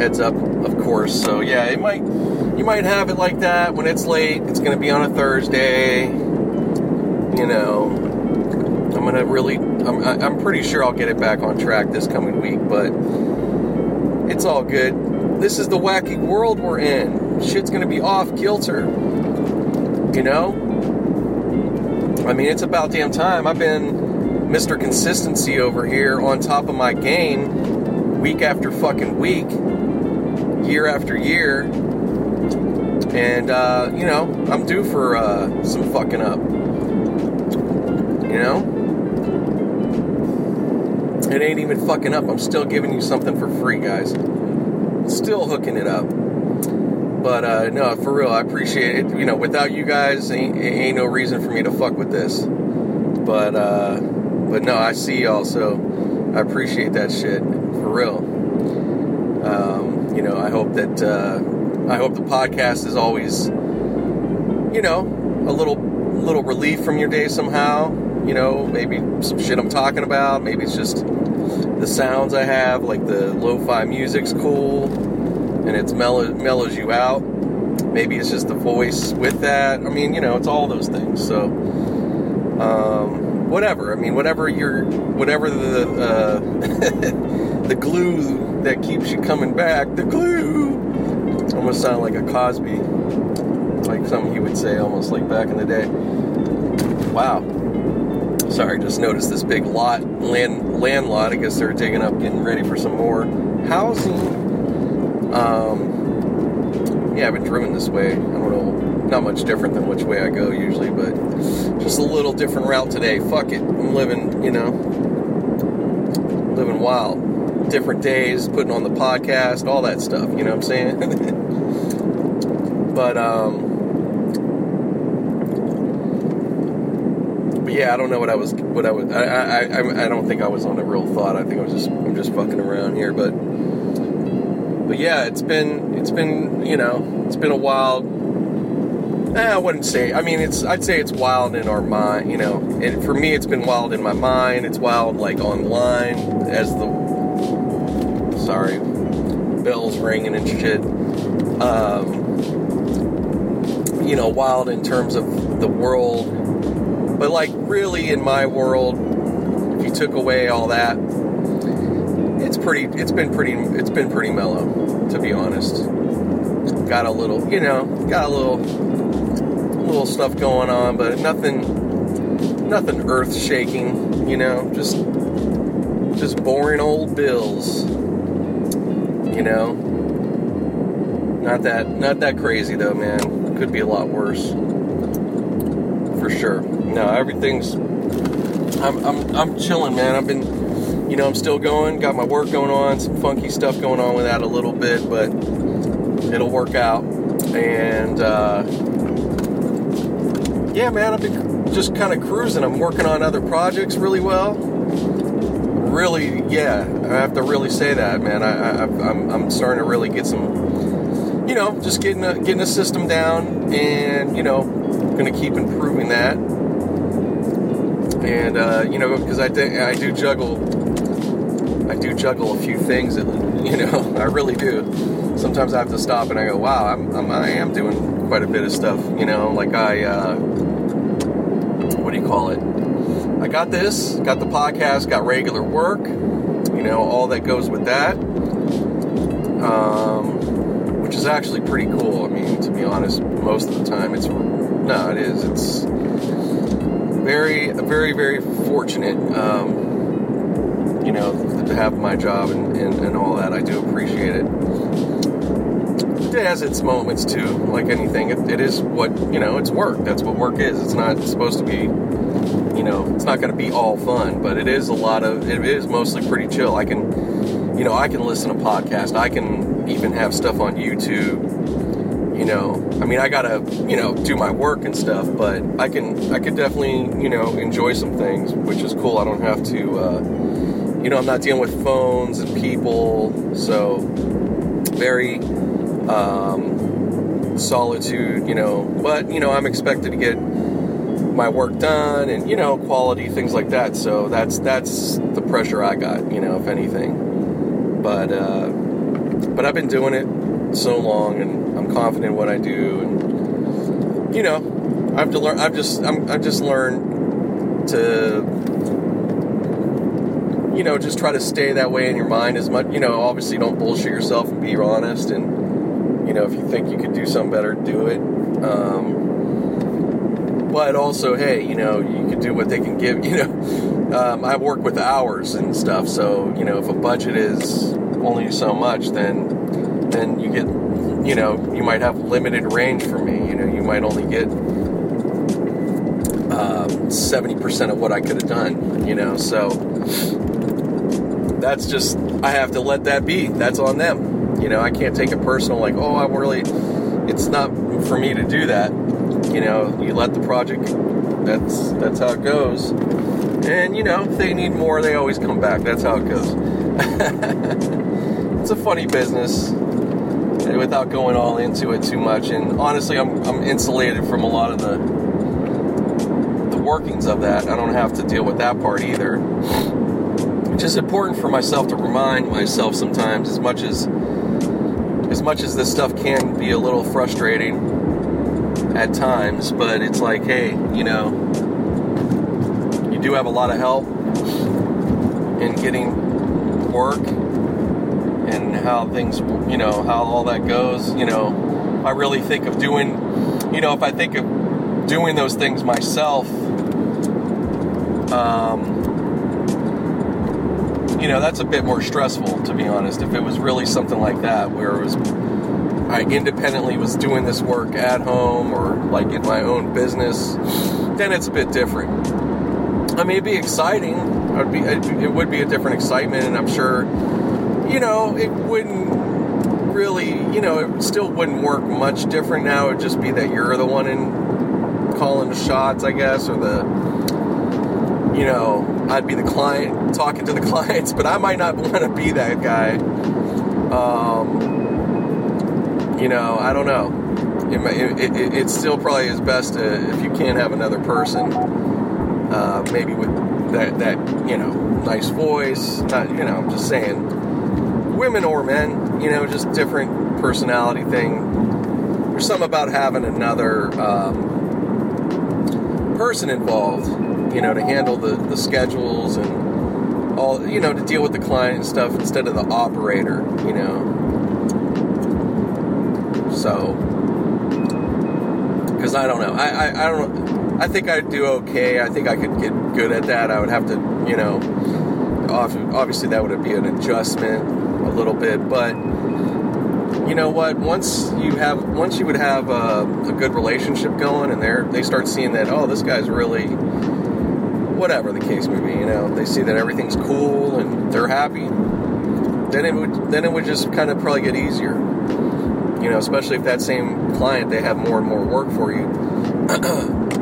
heads up, of course. So yeah, it might you might have it like that when it's late. It's going to be on a Thursday. You know, I'm gonna really. I'm, I'm pretty sure I'll get it back on track this coming week, but it's all good. This is the wacky world we're in. Shit's going to be off kilter, you know? I mean, it's about damn time. I've been Mister Consistency over here on top of my game week after fucking week, year after year, and, uh, you know, I'm due for uh, some fucking up, you know? It ain't even fucking up. I'm still giving you something for free, guys. Still hooking it up. But, uh, no, for real, I appreciate it. You know, without you guys, ain't, ain't no reason for me to fuck with this. But, uh, but no, I see y'all, so I appreciate that shit. For real. Um, you know, I hope that, uh, I hope the podcast is always, you know, a little, little relief from your day somehow. You know, maybe some shit I'm talking about. Maybe it's just... the sounds I have, like the lo-fi music's cool, and it's mellow, mellows you out. Maybe it's just the voice with that. I mean, you know, it's all those things. So, um, whatever. I mean, whatever your, whatever the uh, the glue that keeps you coming back, the glue. Almost sound like a Cosby, like something he would say, almost like back in the day. Wow. Sorry, just noticed this big lot, land, land lot. I guess they're digging up, getting ready for some more housing. Um, yeah, I've been driven this way. I don't know, not much different than which way I go usually, but just a little different route today. Fuck it. I'm living, you know, living wild. Different days, putting on the podcast, all that stuff. You know what I'm saying? but, um... But yeah, I don't know what I was, what I was, I, I, I, I don't think I was on a real thought. I think I was just, I'm just fucking around here, but, but yeah, it's been, it's been, you know, it's been a wild, eh, I wouldn't say, I mean, it's, I'd say it's wild in our mind, you know, and for me, it's been wild in my mind. It's wild, like, online as the, sorry, bells ringing and shit, um, you know, wild in terms of the world. But, like, really, in my world, if you took away all that, it's pretty, it's been pretty, it's been pretty mellow, to be honest. Got a little, you know, got a little, little stuff going on, but nothing, nothing earth-shaking, you know, just, just boring old bills, you know, not that, not that crazy, though, man. Could be a lot worse, for sure. No, everything's, I'm, I'm, I'm chilling, man. I've been, you know, I'm still going, got my work going on, some funky stuff going on with that a little bit, but it'll work out. And, uh, yeah, man, I've been just kind of cruising. I'm working on other projects really well. Really, yeah, I have to really say that, man. I, I, I'm, I'm starting to really get some, you know, just getting a, getting a system down and, you know, going to keep improving that. And uh, you know, because I think I do juggle, I do juggle a few things, and you know, I really do. Sometimes I have to stop and I go, wow, I'm, I'm I am doing quite a bit of stuff. You know, like I, uh, what do you call it? I got this, got the podcast, got regular work. You know, all that goes with that, um, which is actually pretty cool. I mean, to be honest, most of the time, it's no, it is. It's. Very, very, very fortunate. Um, you know, to have my job and, and, and all that. I do appreciate it. It has its moments too, like anything. It, it is what, you know, it's work. That's what work is. It's not supposed to be, you know, it's not going to be all fun, but it is a lot of, it is mostly pretty chill. I can, you know, I can listen to podcasts. I can even have stuff on YouTube. You know, I mean, I gotta, you know, do my work and stuff, but I can, I could definitely, you know, enjoy some things, which is cool. I don't have to, uh, you know, I'm not dealing with phones and people, so very, um, solitude, you know, but, you know, I'm expected to get my work done and, you know, quality, things like that, so that's, that's the pressure I got, you know, if anything, but, uh, but I've been doing it so long, and I'm confident in what I do, and you know, I've to learn. I've just, I'm, I've just learned to, you know, just try to stay that way in your mind as much. You know, obviously, don't bullshit yourself and be honest. And you know, if you think you could do something better, do it. Um, but also, hey, you know, you can do what they can give. You know, um, I work with hours and stuff, so you know, if a budget is only so much, then then you get. You know, you might have limited range for me. You know, you might only get um, seventy percent of what I could have done, you know, so that's just, I have to let that be. That's on them. You know, I can't take it personal, like, oh, I really, it's not for me to do that. You know, you let the project, that's, that's how it goes. And, you know, if they need more, they always come back. That's how it goes. It's a funny business. Without going all into it too much, and honestly, I'm I'm insulated from a lot of the the workings of that. I don't have to deal with that part either. It's just important for myself to remind myself sometimes, as much as as much as this stuff can be a little frustrating at times, but it's like, hey, you know, you do have a lot of help in getting work. And how things, you know, how all that goes, you know, I really think of doing, you know, if I think of doing those things myself, um, you know, that's a bit more stressful, to be honest. If it was really something like that, where it was, I independently was doing this work at home or like in my own business, then it's a bit different. I mean, it'd be exciting. I'd be, it would be a different excitement, and I'm sure. You know, it wouldn't really, you know, it still wouldn't work much different now. It would just be that you're the one in calling the shots, I guess, or the, you know, I'd be the client, talking to the clients, but I might not want to be that guy. Um, you know, I don't know. It, might, it, it It's still probably as best to, if you can't have another person, uh, maybe with that, that, you know, nice voice, not, you know, I'm just saying. Women or men, you know, just different personality thing. There's something about having another um, person involved, you know, to handle the, the schedules and all, you know, to deal with the client and stuff instead of the operator, you know. So, because I don't know, I, I I don't, I think I'd do okay. I think I could get good at that. I would have to, you know, obviously that would be an adjustment. A little bit, but you know what? Once you have, once you would have a, a good relationship going, and they they start seeing that, oh, this guy's really, whatever the case may be, you know, they see that everything's cool and they're happy. Then it would, then it would just kind of probably get easier, you know, especially if that same client, they have more and more work for you,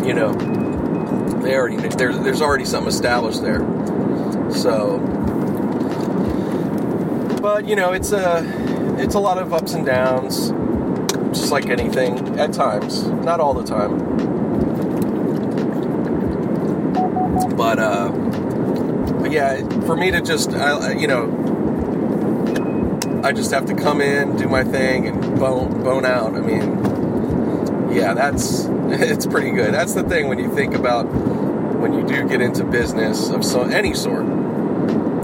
you know, they already there's there's already something established there, so. But, you know, it's a, it's a lot of ups and downs, just like anything, at times, not all the time. But, uh, but yeah, for me to just, I, you know, I just have to come in, do my thing, and bone, bone out. I mean, yeah, that's, it's pretty good. That's the thing when you think about, when you do get into business of so, any sort,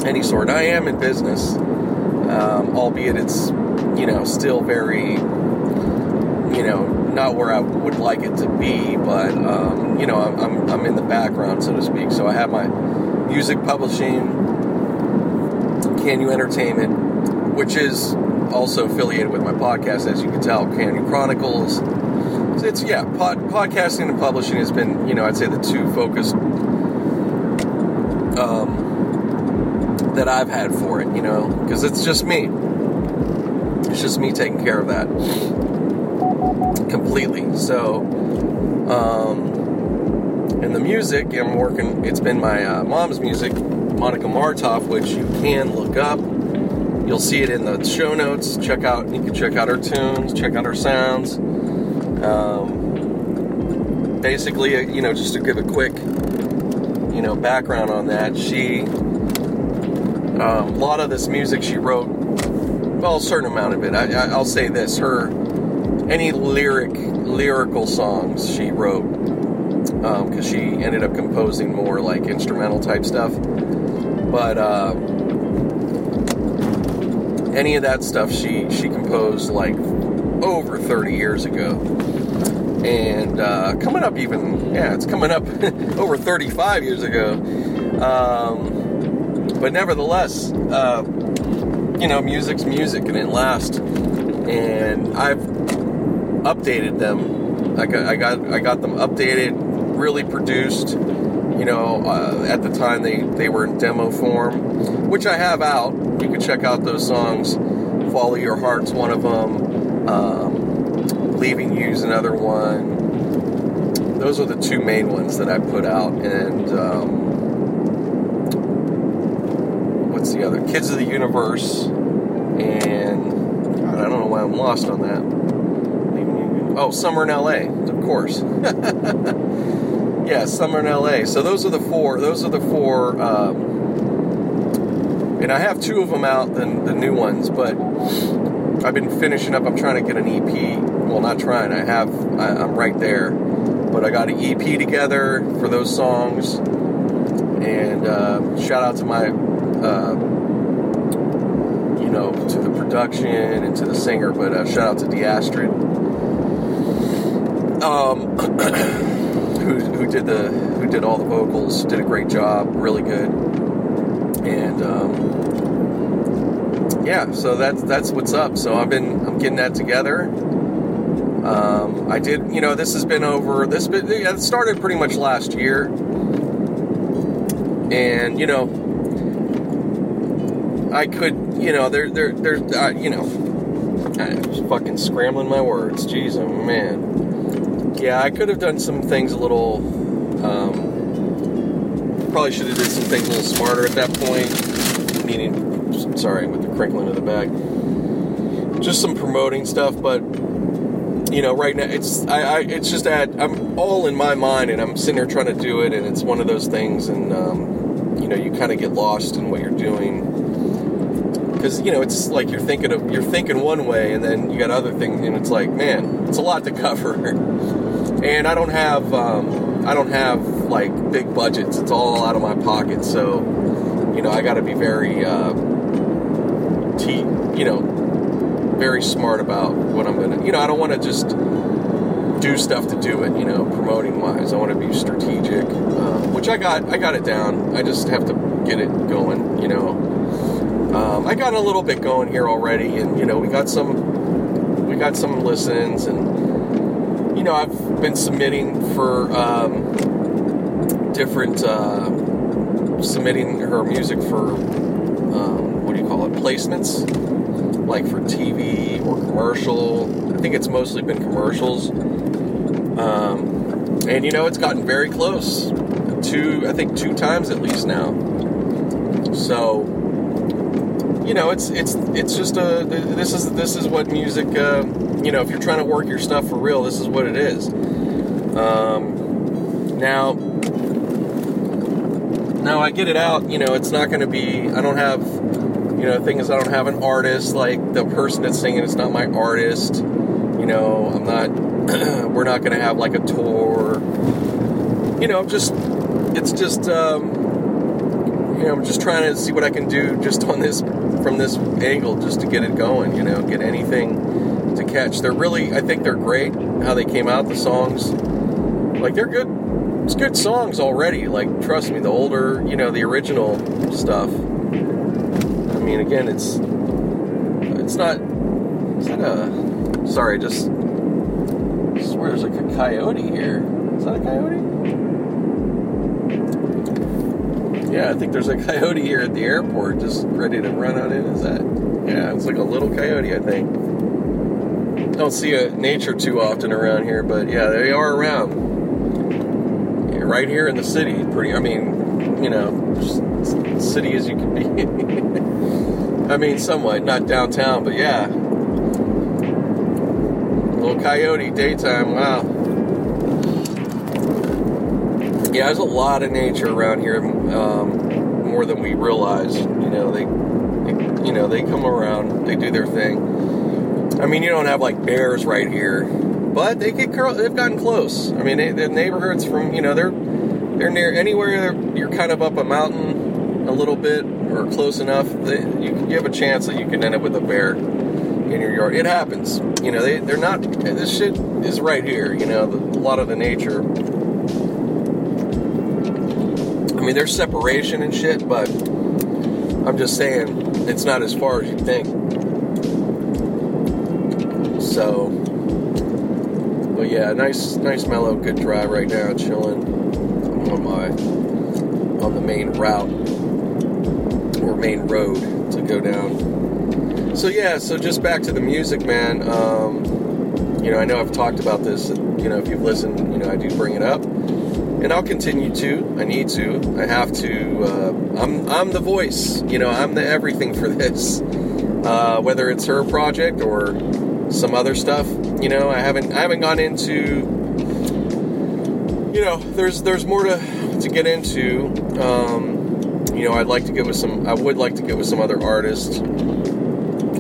any sort. I am in business. Um, albeit it's, you know, still very, you know, not where I would like it to be, but, um, you know, I'm, I'm, I'm in the background, so to speak. So I have my music publishing, Canyon Entertainment, which is also affiliated with my podcast, as you can tell, Canyon Chronicles. So it's, yeah, pod, podcasting and publishing has been, you know, I'd say the two focused um, that I've had for it, you know, because it's just me. It's just me taking care of that completely. So, um, and the music, I'm working, it's been my uh, mom's music, Monica Martoff, which you can look up. You'll see it in the show notes. Check out, you can check out her tunes, check out her sounds. Um, basically, you know, just to give a quick, you know, background on that, she, um, a lot of this music she wrote, well, a certain amount of it, I, I, I'll say this, her, any lyric, lyrical songs she wrote, um, because she ended up composing more, like, instrumental type stuff, but, uh, any of that stuff she, she composed, like, over thirty years ago, and uh, coming up even, yeah, it's coming up over thirty-five years ago, um, but nevertheless, uh, you know, music's music, and it lasts, and I've updated them, I got, I got, I got them updated, really produced, you know, uh, at the time they, they were in demo form, which I have out. You can check out those songs. Follow Your Heart's one of them, Um, Leaving You's another one. Those are the two main ones that I put out, and um, what's the other? Kids of the Universe, and God, I don't know why I'm lost on that. Leaving You. Oh, Summer in L A, of course. Yeah, Summer in L A. So those are the four. Those are the four, um, and I have two of them out, the, the new ones, but I've been finishing up. I'm trying to get an E P. Well, not trying. I have. I, I'm right there. But I got an E P together for those songs. And uh, shout out to my, uh, you know, to the production and to the singer. But uh, shout out to D'Astrid, um, who who did the who did all the vocals. Did a great job. Really good. And. Um, Yeah, so that's that's what's up. So I've been I'm getting that together. Um, I did, you know, this has been over. This been, it started pretty much last year, and you know, I could, you know, there there there's, uh, you know, I'm just fucking scrambling my words. Jeez, oh man. Yeah, I could have done some things a little. Um, probably should have did some things a little smarter at that point. Meaning. Sorry, with the crinkling of the bag. Just some promoting stuff, but you know, right now it's I, I it's just that I'm all in my mind, and I'm sitting here trying to do it, and it's one of those things, and um, you know, you kind of get lost in what you're doing, because you know, it's like you're thinking of you're thinking one way, and then you got other things, and it's like, man, it's a lot to cover, and I don't have um, I don't have like big budgets. It's all out of my pocket, so you know, I got to be very. Uh, He, you know, very smart about what I'm gonna, you know, I don't want to just do stuff to do it, you know, promoting wise, I want to be strategic, uh, which I got, I got it down, I just have to get it going, you know, um, I got a little bit going here already, and, you know, we got some, we got some listens, and, you know, I've been submitting for, um, different, uh, submitting her music for, um, what do you call it, placements, like for T V or commercial. I think it's mostly been commercials, um, and you know, it's gotten very close, two, I think two times at least now, so, you know, it's, it's, it's just a, this is, this is what music, uh, you know, if you're trying to work your stuff for real, this is what it is, um, now, now I get it out, you know, it's not going to be, I don't have, you know, the thing is, I don't have an artist, like, the person that's singing, it's not my artist, you know, I'm not, we're not going to have, like, a tour, you know, just, it's just, um, you know, I'm just trying to see what I can do, just on this, from this angle, just to get it going, you know, get anything to catch. They're really, I think they're great, how they came out, the songs, like, they're good, it's good songs already, like, trust me, the older, you know, the original stuff, mean, again, it's it's not it's not a sorry, just I swear there's like a coyote here. Is that a coyote? Yeah, I think there's a coyote here at the airport, just ready to run on in. Is that? Yeah, it's like a little coyote, I think. Don't see a nature too often around here, but yeah, they are around. Yeah, right here in the city, pretty. I mean, you know, just city as you can be. I mean, somewhat, not downtown, but yeah. Little coyote daytime. Wow. Yeah, there's a lot of nature around here, um, more than we realize. You know, they, they, you know, they come around. They do their thing. I mean, you don't have, like, bears right here, but they get curl- they've gotten close. I mean, they, the neighborhoods from, you know, they're they're near anywhere they're, you're kind of up a mountain a little bit or close enough that you, you have a chance that you can end up with a bear in your yard. It happens. You know, they, they're not, this shit is right here, you know, the, a lot of the nature. I mean, there's separation and shit, but I'm just saying it's not as far as you think. So, but yeah, nice, nice, mellow, good drive right now, chilling on my, on the main route, or main road to go down. So yeah, so just back to the music, man, um, you know, I know I've talked about this, you know, if you've listened, you know, I do bring it up, and I'll continue to, I need to, I have to, uh, I'm, I'm the voice, you know, I'm the everything for this, uh, whether it's her project, or some other stuff, you know, I haven't, I haven't gone into, you know, there's, there's more to, to get into, um, you know, I'd like to get with some, I would like to get with some other artists.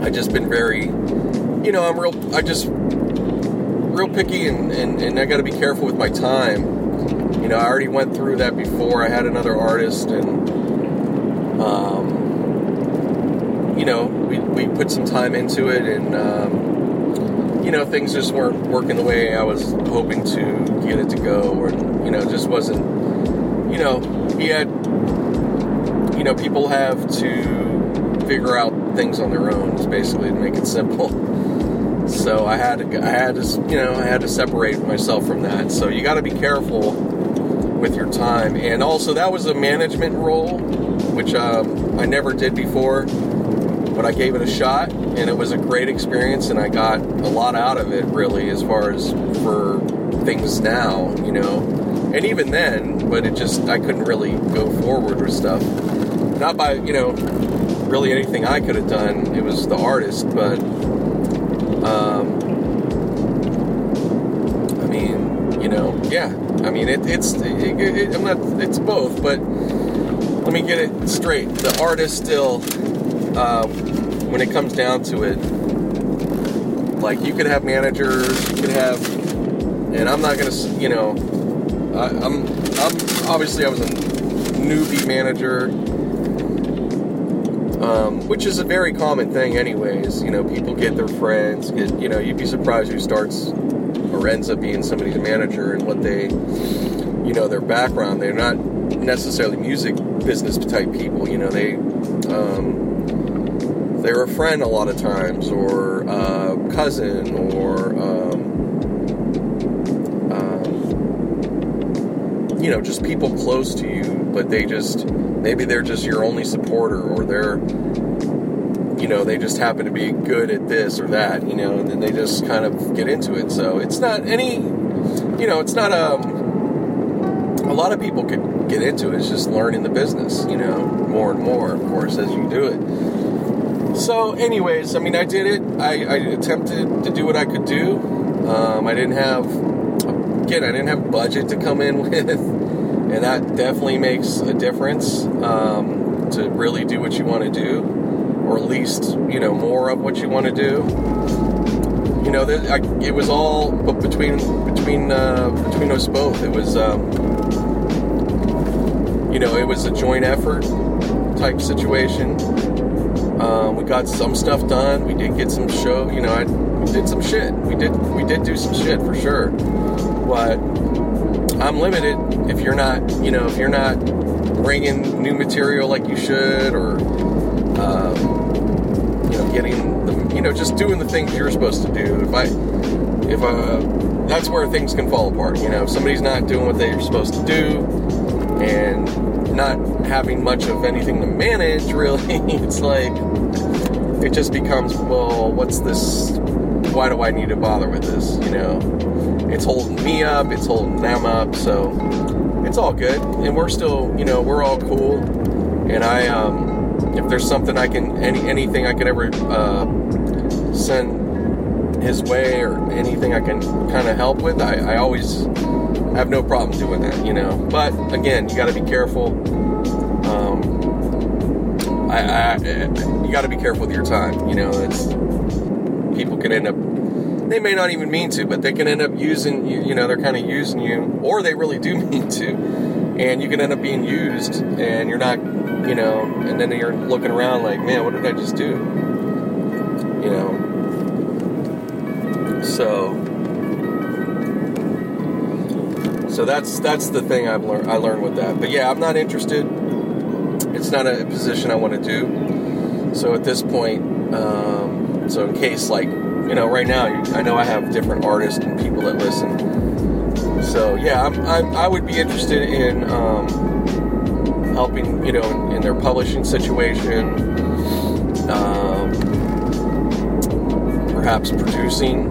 I just been very, you know, I'm real, I just, real picky and, and, and I gotta be careful with my time. You know, I already went through that before. I had another artist and, um, you know, we, we put some time into it and, um, you know, things just weren't working the way I was hoping to get it to go, or, you know, just wasn't, you know, he had, you know, people have to figure out things on their own, basically, to make it simple, so I had to, I had to, you know, I had to separate myself from that, so you gotta be careful with your time, and also, that was a management role, which, um, I never did before, but I gave it a shot, and it was a great experience, and I got a lot out of it, really, as far as for things now, you know, and even then, but it just, I couldn't really go forward with stuff, not by, you know, really anything I could have done, it was the artist, but, um, I mean, you know, yeah, I mean, it, it's, it, it, I'm not, it's both, but let me get it straight, the artist still, Uh, when it comes down to it, like, you could have managers, you could have, and I'm not gonna, you know, I, I'm, I'm, obviously I was a newbie manager, um, which is a very common thing anyways, you know, people get their friends, get, you know, you'd be surprised who starts or ends up being somebody's manager and what they, you know, their background, they're not necessarily music business type people, you know, they, um, they're a friend a lot of times, or a cousin, or, um, um, you know, just people close to you, but they just, maybe they're just your only supporter, or they're, you know, they just happen to be good at this or that, you know, and then they just kind of get into it, so it's not any, you know, it's not, um, a lot of people could get into it, it's just learning the business, you know, more and more, of course, as you do it. So, anyways, I mean, I did it, I, I attempted to do what I could do, um, I didn't have, again, I didn't have budget to come in with, and that definitely makes a difference, um, to really do what you want to do, or at least, you know, more of what you want to do, you know, that I, it was all between, between, uh, between us both, it was, um, you know, it was a joint effort type situation. Um, we got some stuff done. We did get some show, you know, I we did some shit. We did, we did do some shit for sure, but I'm limited if you're not, you know, if you're not bringing new material like you should, or, um, and getting, the, you know, just doing the things you're supposed to do. If I, if uh, that's where things can fall apart. You know, if somebody's not doing what they're supposed to do, and not having much of anything to manage, really, it's like it just becomes, well, what's this? Why do I need to bother with this? You know, it's holding me up, it's holding them up, so it's all good. And we're still, you know, we're all cool. And I, um, if there's something I can, any anything I could ever uh, send his way or anything I can kind of help with, I, I always have no problem doing that, you know. But again, you got to be careful. Um, I, I, you got to be careful with your time, you know. It's, people can end up, they may not even mean to, but they can end up using you, you know, they're kind of using you, or they really do mean to, and you can end up being used, and you're not, you know, and then you're looking around like, man, what did I just do, you know, so, so that's, that's the thing I've learned, I learned with that, but yeah, I'm not interested, it's not a position I want to do, so at this point, um, so in case, like, you know, right now, I know I have different artists and people that listen. So, yeah, I'm, I'm, I would be interested in um, helping, you know, in, in their publishing situation. Um, perhaps producing.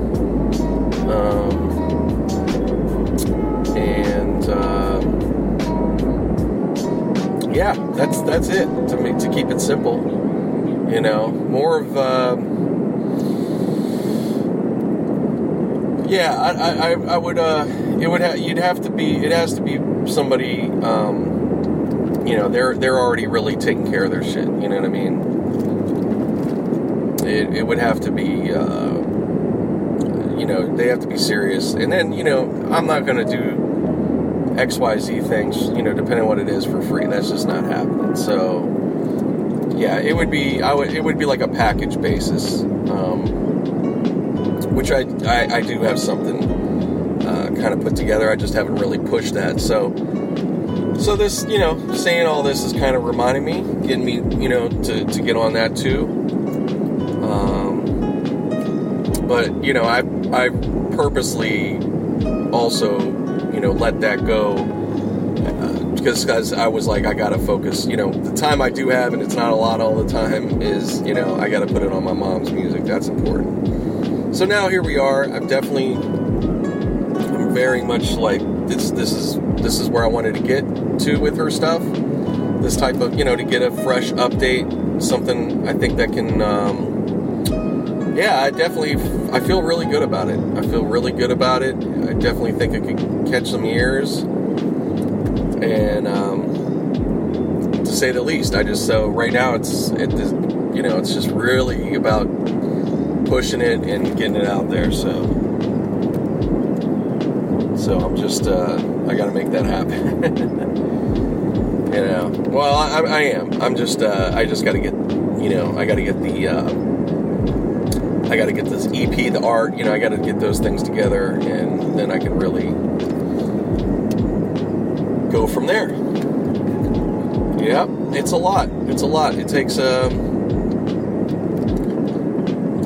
Um, and, uh, yeah, that's that's it, to, make, to keep it simple. You know, more of... Uh, Yeah, I, I, I would. Uh, it would. Ha- you'd have to be. It has to be somebody. Um, you know, they're they're already really taking care of their shit. You know what I mean? It it would have to be. Uh, you know, they have to be serious. And then, you know, I'm not going to do X, Y, Z things. You know, depending on what it is, for free. That's just not happening. So, yeah, it would be. I would. It would be like a package basis. Um, Which I, I, I do have something uh, kind of put together. I just haven't really pushed that. So, so this, you know, saying all this is kind of reminding me, getting me, you know, to, to get on that too. Um, but, you know, I I purposely also, you know, let that go uh, because guys, I was like, I got to focus. You know, the time I do have, and it's not a lot all the time, is, you know, I got to put it on my mom's music. That's important. So now here we are. I'm definitely, I'm very much like this. This is this is where I wanted to get to with her stuff. This type of, you know, to get a fresh update, something I think that can. Um, yeah, I definitely. I feel really good about it. I feel really good about it. I definitely think it could catch some ears, and um, to say the least. I just so right now it's it. You know, it's just really about pushing it and getting it out there, so so I'm just uh, I gotta make that happen. You know, well I, I am. I'm just uh, I just gotta get, you know, I gotta get the uh, I gotta get this E P, the art, you know, I gotta get those things together, and then I can really go from there. Yep, it's a lot. It's a lot. It takes a. Um,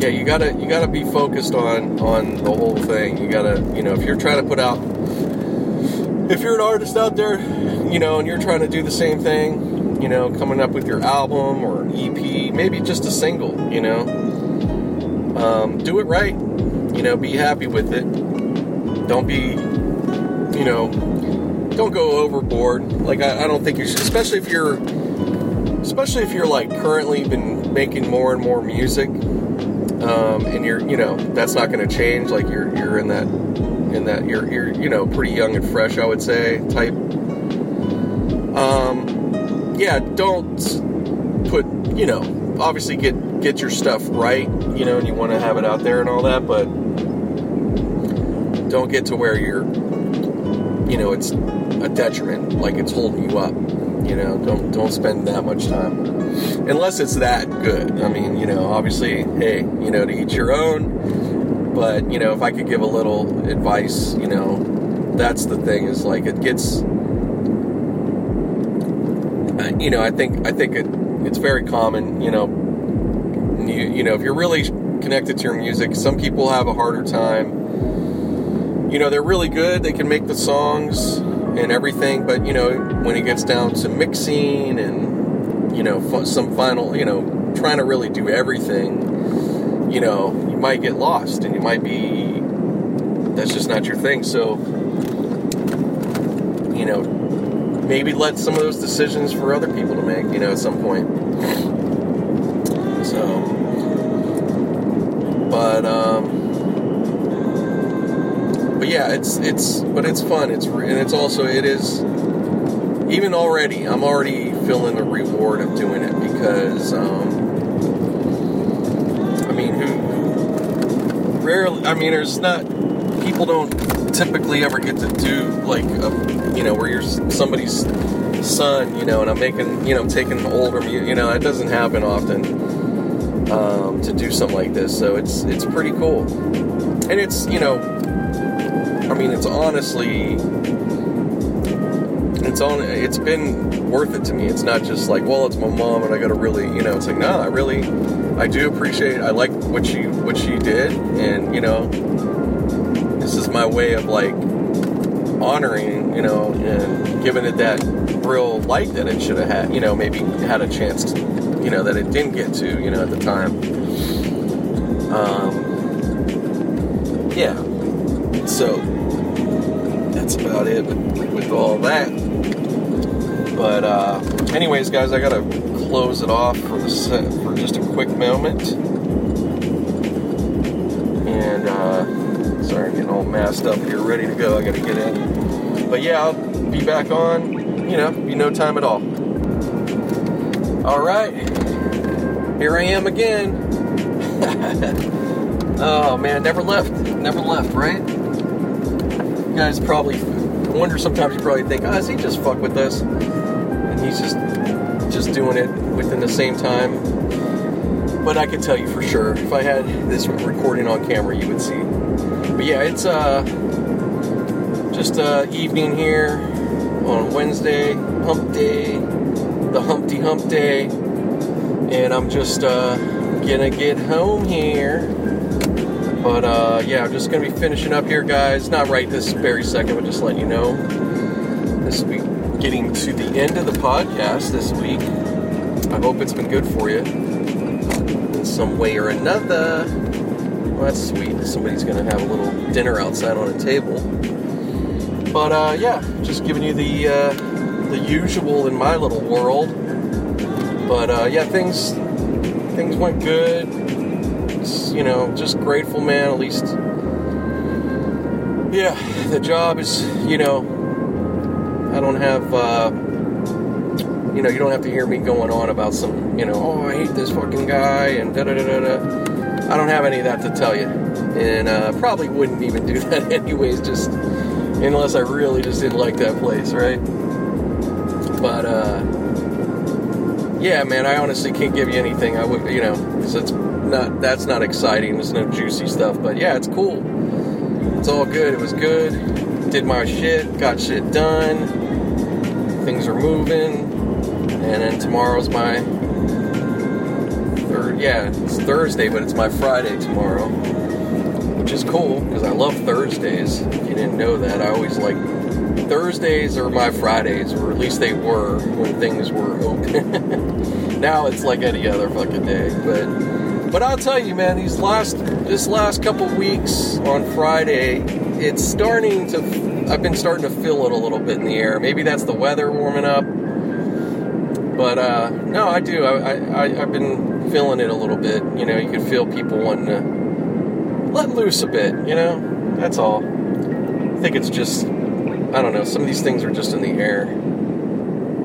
Yeah, you gotta you gotta be focused on, on the whole thing. You gotta, you know, if you're trying to put out, if you're an artist out there, you know, and you're trying to do the same thing, you know, coming up with your album or an E P, maybe just a single, you know, um, do it right. You know, be happy with it. Don't be, you know, don't go overboard. Like I, I don't think you should, especially if you're, especially if you're like currently been making more and more music. Um, and you're, you know, that's not going to change. Like you're, you're in that, in that, you're, you're, you know, pretty young and fresh, I would say, type. Um, yeah, don't put, you know, obviously get, get your stuff right, you know, and you want to have it out there and all that, but don't get to where you're, you know, it's a detriment, like it's holding you up, you know, don't, don't spend that much time. Unless it's that good. I mean, you know, obviously, hey, you know, to each your own. But, you know, if I could give a little advice, you know, that's the thing is like it gets, you know, I think, I think it, it's very common, you know, you, you know, if you're really connected to your music, some people have a harder time. You know, they're really good. They can make the songs and everything, but, you know, when it gets down to mixing and, you know, some final, you know, trying to really do everything, you know, you might get lost and you might be, that's just not your thing. So, you know, maybe let some of those decisions for other people to make, you know, at some point. So, but, um, but yeah, it's, it's, but it's fun. It's, and it's also, it is, even already, I'm already feeling the reward of doing it because, um, I mean, who, rarely, I mean, there's not, people don't typically ever get to do, like, a, you know, where you're somebody's son, you know, and I'm making, you know, I'm taking the older, you know, it doesn't happen often, um, to do something like this, so it's, it's pretty cool, and it's, you know, I mean, it's honestly, it's on, it's been worth it to me. It's not just like, well, it's my mom, and I gotta really, you know, it's like, nah, I really, I do appreciate, I like what she, what she did, and, you know, this is my way of, like, honoring, you know, and giving it that real light that it should have had, you know, maybe had a chance, to, you know, that it didn't get to, you know, at the time. Um, yeah. So, that's about it with, with all that. But, uh, anyways, guys, I gotta close it off for the set for just a quick moment. And, uh... sorry, I'm getting all masked up here, ready to go. I gotta get in. But yeah, I'll be back on, you know, be no time at all. Alright. Here I am again. Oh man, never left. Never left, right? You guys probably wonder sometimes, you probably think, oh, is he just fuck with us? And he's just just doing it within the same time. But I can tell you for sure, if I had this recording on camera, you would see. But yeah, it's uh, just uh, evening here on Wednesday, hump day, the Humpty Hump Day, and I'm just uh, gonna get home here, but uh, yeah, I'm just gonna be finishing up here, guys, not right this very second, but just letting you know, this will be getting to the end of the podcast this week. I hope it's been good for you in some way or another. Well, that's sweet. Somebody's going to have a little dinner outside on a table. But, uh, yeah, just giving you the, uh, the usual in my little world. But, uh, yeah, things, things went good. It's, you know, just grateful, man, at least. Yeah, the job is, you know, I don't have, uh, you know, you don't have to hear me going on about some, you know, oh, I hate this fucking guy, and da-da-da-da-da. I don't have any of that to tell you, and uh, probably wouldn't even do that anyways, just unless I really just didn't like that place, right? But, uh, yeah, man, I honestly can't give you anything. I would, you know, because it's not, that's not exciting, there's no juicy stuff, but yeah, it's cool. It's all good, it was good, did my shit, got shit done, things are moving, and then tomorrow's my... Or, yeah, it's Thursday, but it's my Friday tomorrow, which is cool, because I love Thursdays. If you didn't know that, I always like, Thursdays are my Fridays, or at least they were, when things were open. Now it's like any other fucking day, but, but I'll tell you, man, these last, this last couple weeks on Friday, it's starting to, I've been starting to feel it a little bit in the air. Maybe that's the weather warming up, but, uh, no, I do, I, I, I've been feeling it a little bit, you know, you can feel people wanting to let loose a bit, you know, that's all. I think it's just, I don't know, some of these things are just in the air,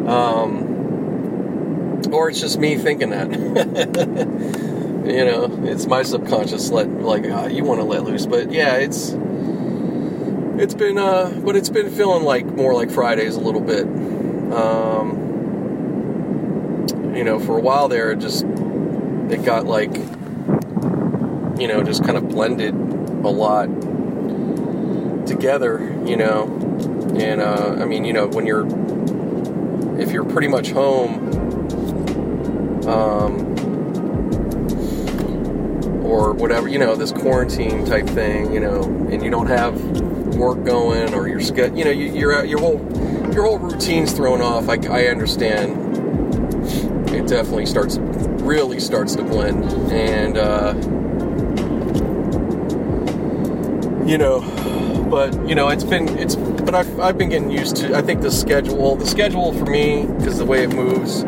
um, or it's just me thinking that, you know, it's my subconscious, let, like, oh, you want to let loose, but yeah, it's, it's been, uh, but it's been feeling like, more like Fridays a little bit, um, you know, for a while there, it just, it got, like, you know, just kind of blended a lot together, you know, and, uh, I mean, you know, when you're, if you're pretty much home, um, or whatever, you know, this quarantine type thing, you know, and you don't have work going or your schedule, you know, you, you're, your whole your whole routine's thrown off. I, I understand. It definitely starts, really starts to blend, and uh, you know, but you know, it's been, it's, but I've, I've been getting used to. I think the schedule, the schedule for me, because the way it moves,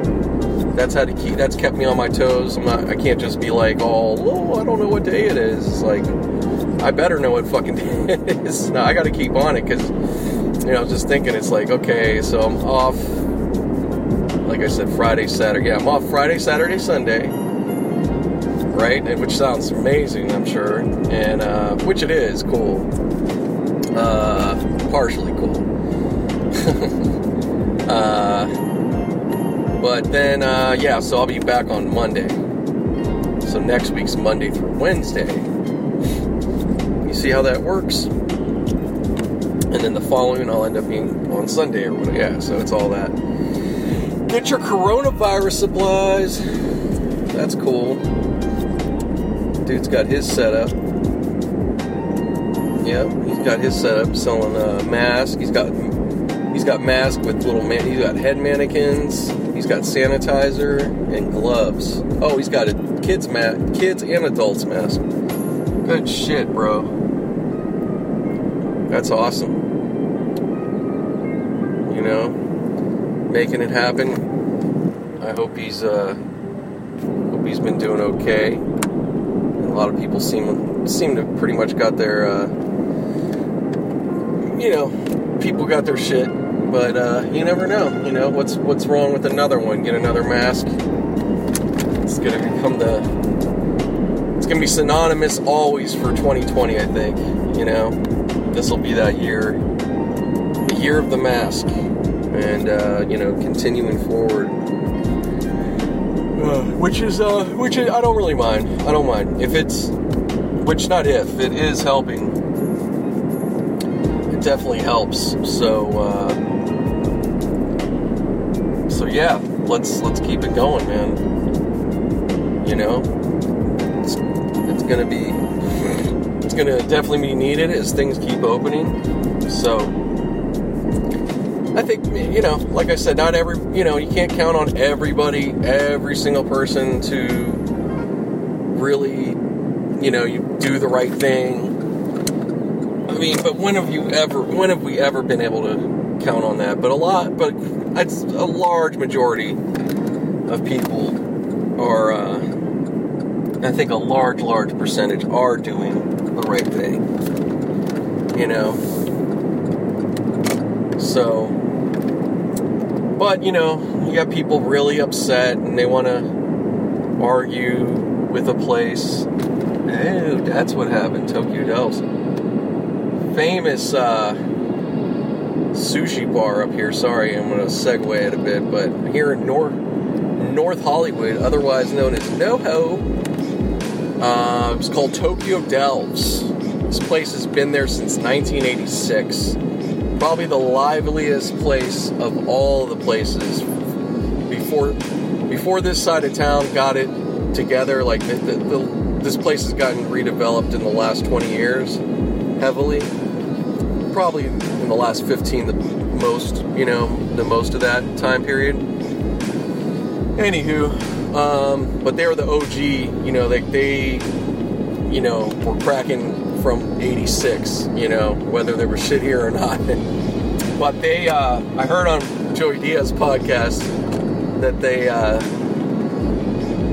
that's had to keep, that's kept me on my toes. I'm not, I can't just be like, oh, oh, I don't know what day it is. It's like, I better know what fucking day it is. No, I got to keep on it, because you know, I was just thinking, it's like, okay, so I'm off. Like I said, Friday, Saturday. Yeah, I'm off Friday, Saturday, Sunday. Right? And which sounds amazing, I'm sure. And, uh, which it is cool. Uh, partially cool. uh, but then, uh, yeah, so I'll be back on Monday. So next week's Monday through Wednesday. You see how that works? And then the following, I'll end up being on Sunday or whatever. Yeah, so it's all that. Get your coronavirus supplies. That's cool. Dude's got his setup. Yep, he's got his setup selling a mask. He's got he's got masks with little man. He's got head mannequins. He's got sanitizer and gloves. Oh, he's got a kids ma- kids and adults mask. Good shit, bro. That's awesome. You know. Making it happen. I hope he's uh, hope he's been doing okay. And a lot of people seem seem to pretty much got their uh, you know, people got their shit, but uh, you never know. You know what's what's wrong with another one? Get another mask. It's gonna become the it's gonna be synonymous always for twenty twenty. I think you know this will be that year, the year of the mask. And, uh, you know, continuing forward, uh, which is, uh, which is, I don't really mind, I don't mind, if it's, which not if, it is helping, it definitely helps, so, uh, so yeah, let's, let's keep it going, man, you know, it's, it's gonna be, it's gonna definitely be needed as things keep opening, so, I think, you know, like I said, not every, you know, you can't count on everybody, every single person to really, you know, you do the right thing. I mean, but when have you ever, when have we ever been able to count on that? But a lot, but it's a large majority of people are, uh, I think a large, large percentage are doing the right thing, you know. So, but, you know, you got people really upset, and they want to argue with a place. Oh, that's what happened, Tokyo Delves. Famous uh, sushi bar up here. Sorry, I'm going to segue it a bit, but here in North, North Hollywood, otherwise known as NoHo, uh, it's called Tokyo Delves. This place has been there since nineteen eighty-six. Probably the liveliest place of all the places before before this side of town got it together. Like the, the, the, this place has gotten redeveloped in the last twenty years heavily, probably in the last fifteen the most, you know, the most of that time period. Anywho, um, but they were the O G, you know, like they, you know, were cracking from eighty-six, you know, whether they were shit here or not. But they, uh, I heard on Joey Diaz's podcast that they uh,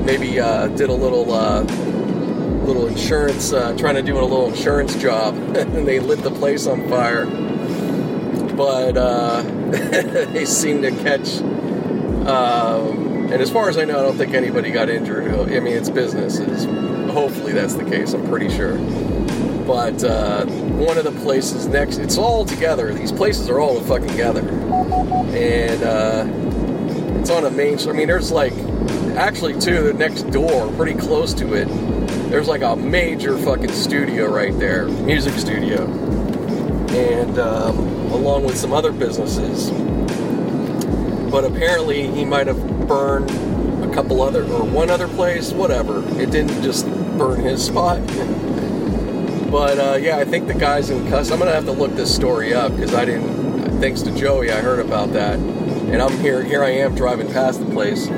maybe uh, did a little uh, little insurance, uh, trying to do a little insurance job, and they lit the place on fire. But uh, they seemed to catch, um, and as far as I know, I don't think anybody got injured. I mean, it's businesses. Hopefully that's the case, I'm pretty sure. But uh, one of the places next, it's all together. These places are all fucking together. And uh, it's on a main, I mean, there's like, actually too, the next door, pretty close to it, there's like a major fucking studio right there, music studio. And um, along with some other businesses. But apparently he might have burned a couple other, or one other place, whatever. It didn't just burn his spot. But uh, yeah, I think the guys in customs, I'm going to have to look this story up because I didn't, thanks to Joey, I heard about that. And I'm here, here I am driving past the place.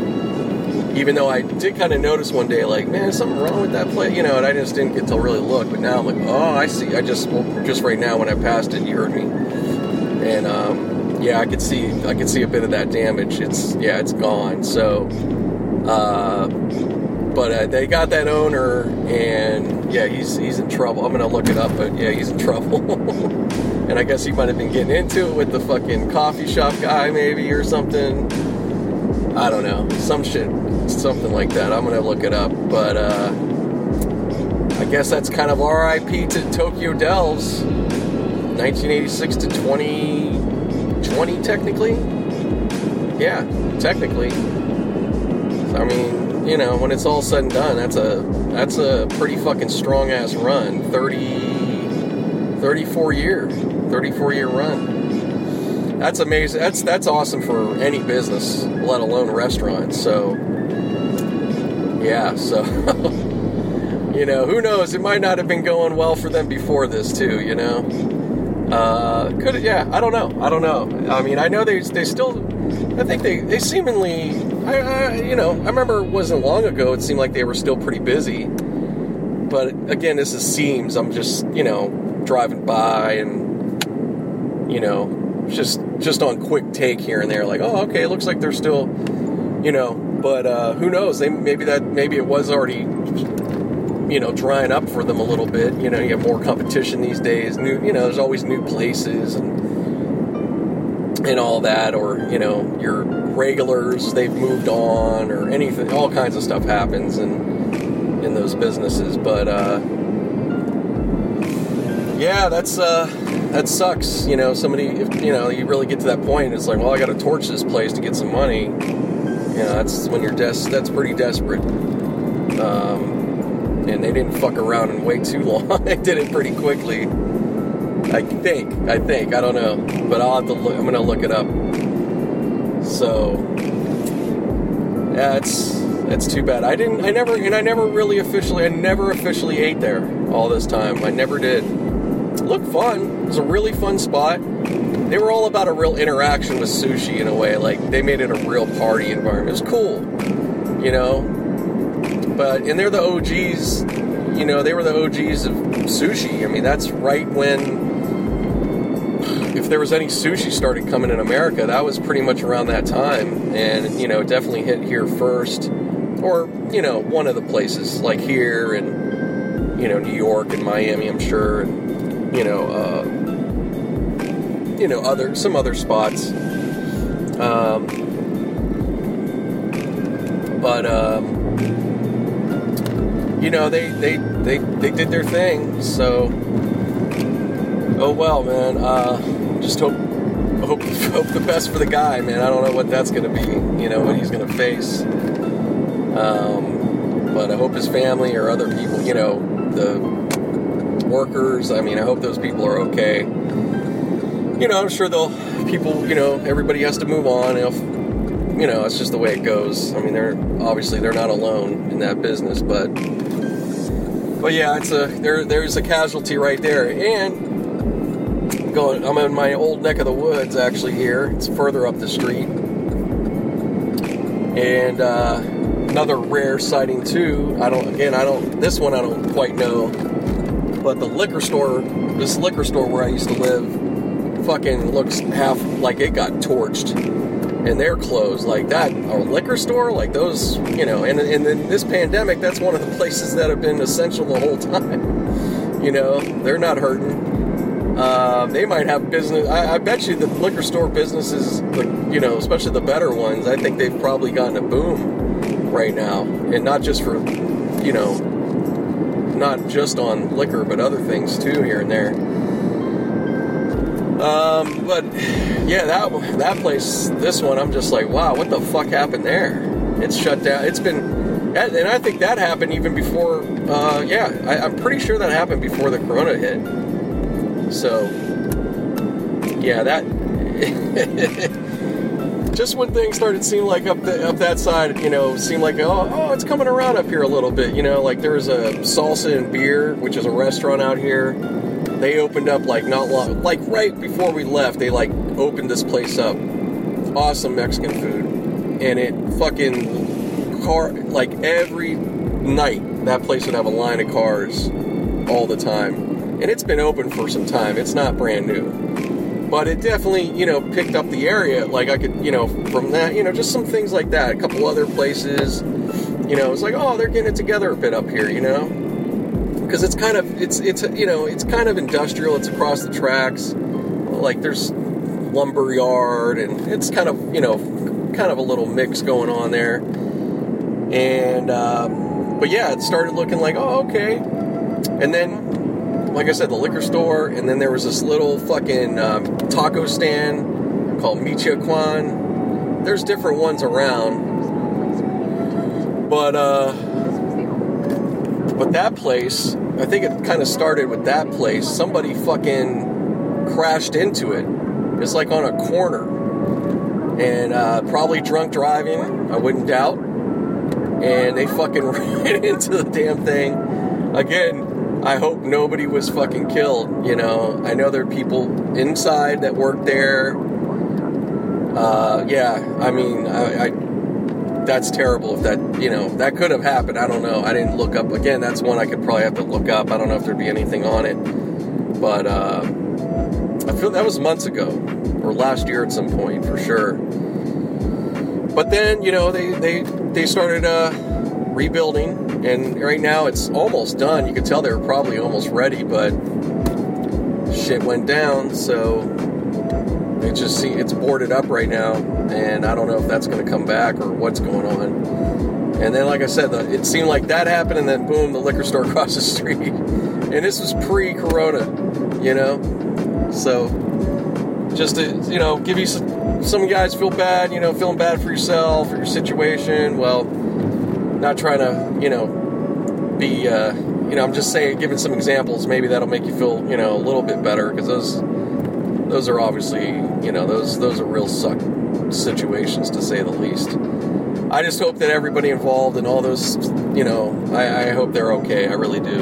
Even though I did kind of notice one day, like, man, something wrong with that place, you know, and I just didn't get to really look. But now I'm like, oh, I see. I just, well, just right now when I passed it, you heard me. And um, yeah, I could see, I could see a bit of that damage. It's, yeah, it's gone. So, uh, but uh, they got that owner, and yeah, he's he's in trouble. I'm gonna look it up, but yeah, he's in trouble. And I guess he might have been getting into it with the fucking coffee shop guy, maybe, or something. I don't know, some shit, something like that. I'm going to look it up, but uh, I guess that's kind of R I P to Tokyo Delves, nineteen eighty-six to twenty twenty, technically. Yeah, technically. I mean, you know, when it's all said and done, that's a that's a pretty fucking strong-ass run, thirty, thirty-four year, thirty-four year run. That's amazing. That's that's awesome for any business, let alone restaurants. So, yeah. So, you know, who knows? It might not have been going well for them before this, too. You know, uh, could yeah. I don't know. I don't know. I mean, I know they they still. I think they they seemingly. I, I you know I remember it wasn't long ago. It seemed like they were still pretty busy. But again, this is seems. I'm just you know driving by and you know. Just just on quick take here and there, like, oh, okay, it looks like they're still, you know, but uh, who knows? They maybe that maybe it was already, you know, drying up for them a little bit. You know, you have more competition these days. New, you know, there's always new places and and all that, or you know, your regulars they've moved on or anything. All kinds of stuff happens in in those businesses, but uh, yeah, that's. Uh, That sucks, you know, somebody, if, you know, you really get to that point, it's like, well, I got to torch this place to get some money, you know, that's when you're, des- that's pretty desperate, um, and they didn't fuck around and wait too long, they did it pretty quickly, I think, I think, I don't know, but I'll have to look, I'm going to look it up, so, yeah, it's, it's too bad, I didn't, I never, and I never really officially, I never officially ate there all this time, I never did. Looked fun. It was a really fun spot. They were all about a real interaction with sushi in a way. Like, they made it a real party environment. It was cool, you know? But, and they're the O Gs, you know, they were the O Gs of sushi. I mean, that's right when, if there was any sushi started coming in America, that was pretty much around that time. And, you know, definitely hit here first. Or, you know, one of the places, like here and, you know, New York and Miami, I'm sure, and you know, uh, you know, other, some other spots, um, but, um, you know, they, they, they, they did their thing, so, oh, well, man, uh, just hope, hope, hope the best for the guy, man, I don't know what that's gonna be, you know, what he's gonna face, um, but I hope his family or other people, you know, the workers, I mean, I hope those people are okay. You know, I'm sure they'll, people, you know, everybody has to move on. If, you know, it's just the way it goes. I mean, they're, obviously, they're not alone in that business, but, but yeah, it's a, there, there's a casualty right there, and going, I'm in my old neck of the woods, actually, here. It's further up the street, and, uh, another rare sighting, too. I don't, again, I don't, this one I don't quite know. But the liquor store, this liquor store where I used to live, fucking looks half like it got torched, and they're closed. Like that, a liquor store, like those, you know. And and in this pandemic, that's one of the places that have been essential the whole time. You know, they're not hurting. Uh, they might have business. I, I bet you the liquor store businesses, you know, especially the better ones, I think they've probably gotten a boom right now, and not just for, you know. Not just on liquor, but other things too here and there. Um, but yeah, that that place, this one, I'm just like, wow, what the fuck happened there? It's shut down. It's been, and I think that happened even before. Uh, yeah, I, I'm pretty sure that happened before the corona hit. So yeah, that just when things started seeming like up the, up that side, you know, seemed like, oh, oh, it's coming around up here a little bit, you know, like there was a Salsa and Beer, which is a restaurant out here. They opened up like not long, like right before we left, they like opened this place up. Awesome Mexican food. And it fucking car, like every night that place would have a line of cars all the time. And it's been open for some time. It's not brand new. But it definitely, you know, picked up the area. Like I could, you know, from that, you know, just some things like that. A couple other places, you know, it's like, oh, they're getting it together a bit up here, you know? Because it's kind of, it's, it's, you know, it's kind of industrial. It's across the tracks. Like, there's lumber yard, and it's kind of, you know, kind of a little mix going on there. And, um, but yeah, it started looking like, oh, okay. And then, like I said, the liquor store, and then there was this little fucking um, taco stand called Michoacán. There's different ones around. But, uh... But that place, I think it kind of started with that place. Somebody fucking crashed into it. It's like on a corner. And uh, probably drunk driving, I wouldn't doubt. And they fucking ran into the damn thing. Again, I hope nobody was fucking killed, you know. I know there are people inside that work there. Uh, yeah, I mean, I... I that's terrible if that, you know, that could have happened. I don't know. I didn't look up. Again, that's one I could probably have to look up. I don't know if there'd be anything on it. But uh, I feel that was months ago or last year at some point for sure. But then, you know, they, they, they started uh, rebuilding. And right now it's almost done. You could tell they were probably almost ready, but shit went down. So it just see it's boarded up right now, and I don't know if that's going to come back or what's going on. And then, like I said, the, it seemed like that happened, and then boom, the liquor store across the street. And this was pre-Corona, you know. So, just to, you know, give you some, some guys feel bad, you know, feeling bad for yourself or your situation. Well, not trying to, you know, be, uh, you know, I'm just saying, giving some examples. Maybe that'll make you feel, you know, a little bit better because those. Those are obviously, you know, those those are real suck situations, to say the least. I just hope that everybody involved and all those, you know, I, I hope they're okay. I really do.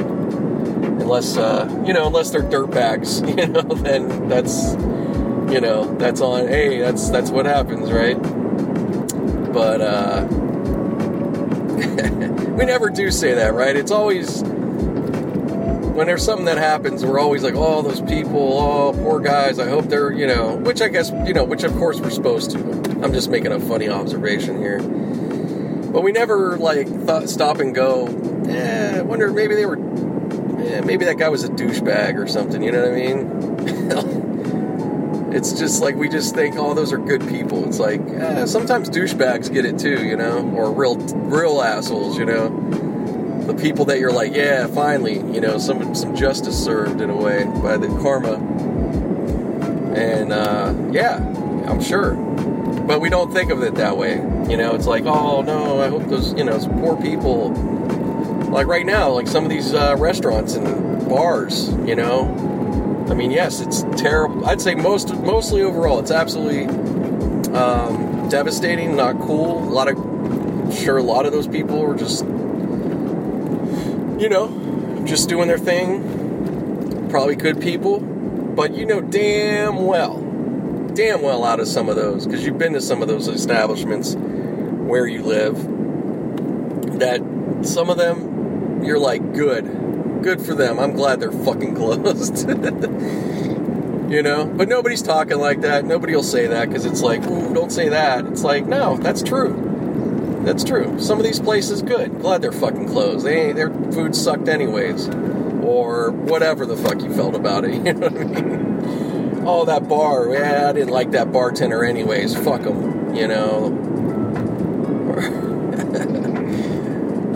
Unless, uh, you know, unless they're dirtbags, you know, then that's, you know, that's on, hey, that's, that's what happens, right? But, uh, we never do say that, right? It's always... when there's something that happens, we're always like, oh, those people, oh, poor guys, I hope they're, you know, which I guess, you know, which of course we're supposed to. I'm just making a funny observation here. But we never, like, thought, stop and go, eh, I wonder, maybe they were, eh, maybe that guy was a douchebag or something, you know what I mean? It's just like, we just think, oh, those are good people. It's like, eh, sometimes douchebags get it too, you know, or real, real assholes, you know. The people that you're like, yeah, finally, you know, some some justice served in a way by the karma. And, uh, yeah, I'm sure. But we don't think of it that way. You know, it's like, oh, no, I hope those, you know, those poor people. Like right now, like some of these uh, restaurants and bars, you know. I mean, yes, it's terrible. I'd say most, mostly overall, it's absolutely um, devastating, not cool. A lot of, I'm sure a lot of those people were just... you know, just doing their thing, probably good people, but you know damn well, damn well out of some of those, because you've been to some of those establishments where you live, that some of them, you're like, good, good for them, I'm glad they're fucking closed, you know, but nobody's talking like that, nobody will say that, because it's like, ooh, don't say that, it's like, no, that's true. That's true. Some of these places, good. Glad they're fucking closed. They their food sucked anyways. Or whatever the fuck you felt about it. You know what I mean? Oh, that bar. Yeah, I didn't like that bartender anyways. Fuck them. You know?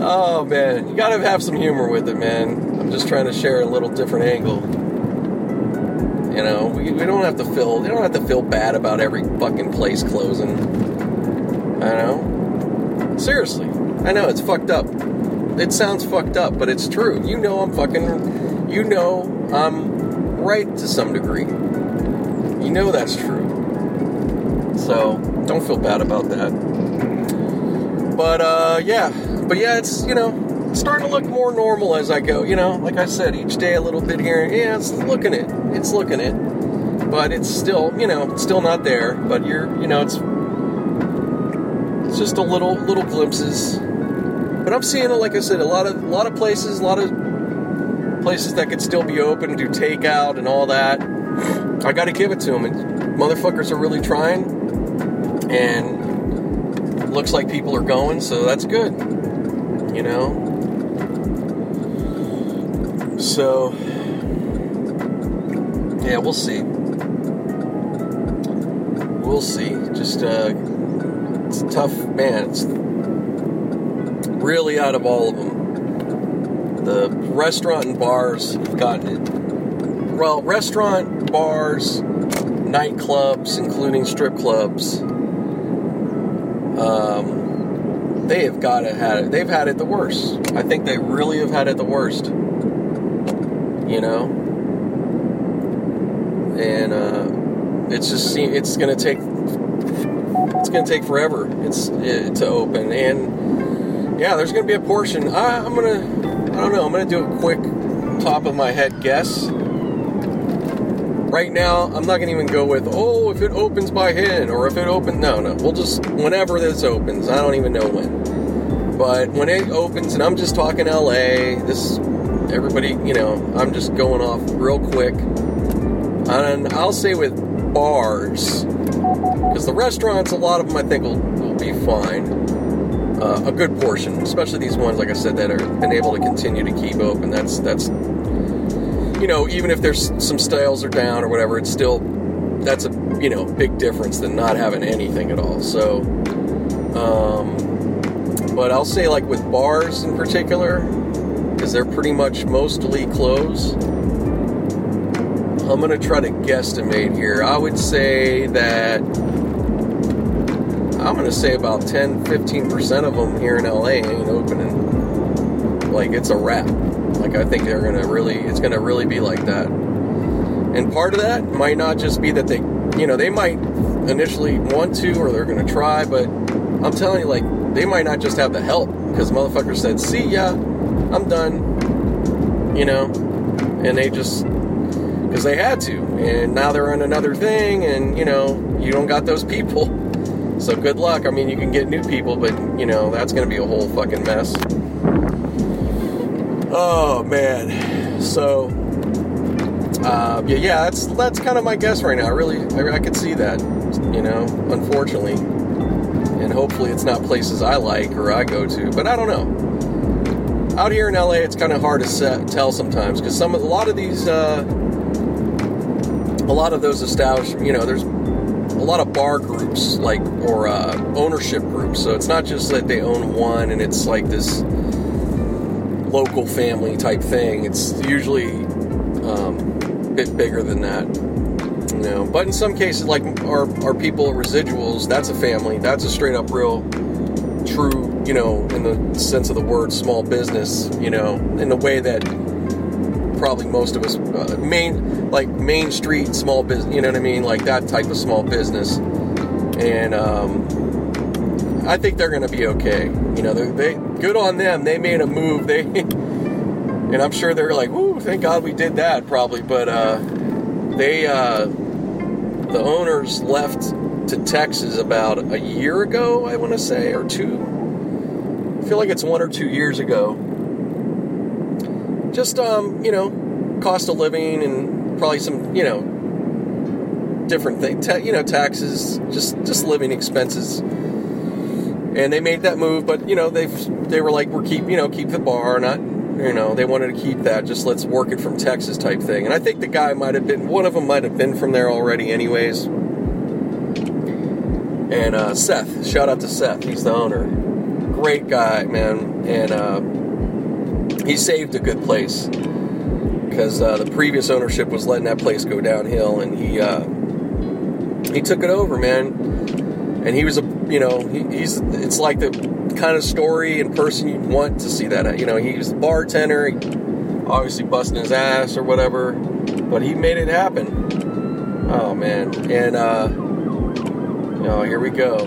Oh, man. You gotta have some humor with it, man. I'm just trying to share a little different angle. You know? We, we don't have to feel... they don't have to feel bad about every fucking place closing. I don't know. Seriously, I know, it's fucked up. It sounds fucked up, but it's true. You know I'm fucking, you know I'm right to some degree. You know that's true. So, don't feel bad about that. But, uh, yeah. But, yeah, it's, you know, it's starting to look more normal as I go. You know, like I said, each day a little bit here. Yeah, it's looking it. It's looking it. But it's still, you know, it's still not there. But you're, you know, it's it's just a little, little glimpses. But I'm seeing, like I said, a lot of, a lot of places, a lot of places that could still be open, do takeout and all that. I got to give it to them. And motherfuckers are really trying. And looks like people are going, so that's good, you know. So yeah, we'll see. We'll see. Just uh, it's tough, man. It's really out of all of them. The restaurant and bars have gotten it. Well, restaurant, bars, nightclubs, including strip clubs. Um, they have got it, had it, they've had it the worst. I think they really have had it the worst, you know, and, uh, it's just, it's going to take, it's going to take forever it's it, to open, and, yeah, there's going to be a portion, I, I'm going to, I don't know, I'm going to do a quick top of my head guess. Right now, I'm not going to even go with, oh, if it opens by hand, or if it opens, no, no, we'll just, whenever this opens, I don't even know when, but when it opens, and I'm just talking L A, this, everybody, you know, I'm just going off real quick, and I'll say with bars, because the restaurants, a lot of them, I think, will, will be fine, uh, a good portion, especially these ones, like I said, that are been able to continue to keep open, that's, that's, you know, even if there's some sales are down or whatever, it's still, that's a, you know, big difference than not having anything at all. So, um, but I'll say like with bars in particular, because they're pretty much mostly closed, I'm going to try to guesstimate here. I would say that, I'm going to say about ten, fifteen percent of them here in L A ain't opening. Like, it's a wrap. Like, I think they're going to really, it's going to really be like that. And part of that might not just be that they, you know, they might initially want to, or they're going to try, but I'm telling you, like, they might not just have the help, because motherfuckers said, see ya, I'm done, you know, and they just, because they had to, and now they're on another thing, and, you know, you don't got those people, so good luck. I mean, you can get new people, but, you know, that's going to be a whole fucking mess. Oh man, so uh, yeah, yeah, that's that's kind of my guess right now. I really, I, I could see that, you know, unfortunately, and hopefully it's not places I like or I go to, but I don't know. Out here in L A, it's kind of hard to set, tell sometimes, because some of a lot of these, uh, a lot of those establishments, you know, there's a lot of bar groups like or uh, ownership groups, so it's not just that they own one and it's like this local family type thing. It's usually um, a bit bigger than that, you know. But in some cases, like our our people at Residuals, that's a family. That's a straight up, real, true, you know, in the sense of the word, small business. You know, in the way that probably most of us uh, main like Main Street small business. You know what I mean? Like that type of small business. And um, I think they're going to be okay. You know, they, they good on them. They made a move. They, and I'm sure they're like, "Woo! Thank God we did that." Probably, but uh, they, uh, the owners left to Texas about a year ago, I want to say, or two. I feel like it's one or two years ago. Just um, you know, cost of living and probably some, you know, different thing. Ta- you know, taxes, just just living expenses. And they made that move, but, you know, they they were like, we're keep, you know, keep the bar, not, you know, they wanted to keep that, just let's work it from Texas type thing. And I think the guy might have been, one of them might have been from there already anyways. And uh, Seth, shout out to Seth, he's the owner. Great guy, man. And uh, he saved a good place, because uh, the previous ownership was letting that place go downhill, and he, uh, he took it over, man. And he was a, you know, he, he's, it's like the kind of story and person you'd want to see that, you know, he was the bartender, he obviously busting his ass or whatever, but he made it happen. Oh, man. And, uh, No, here we go.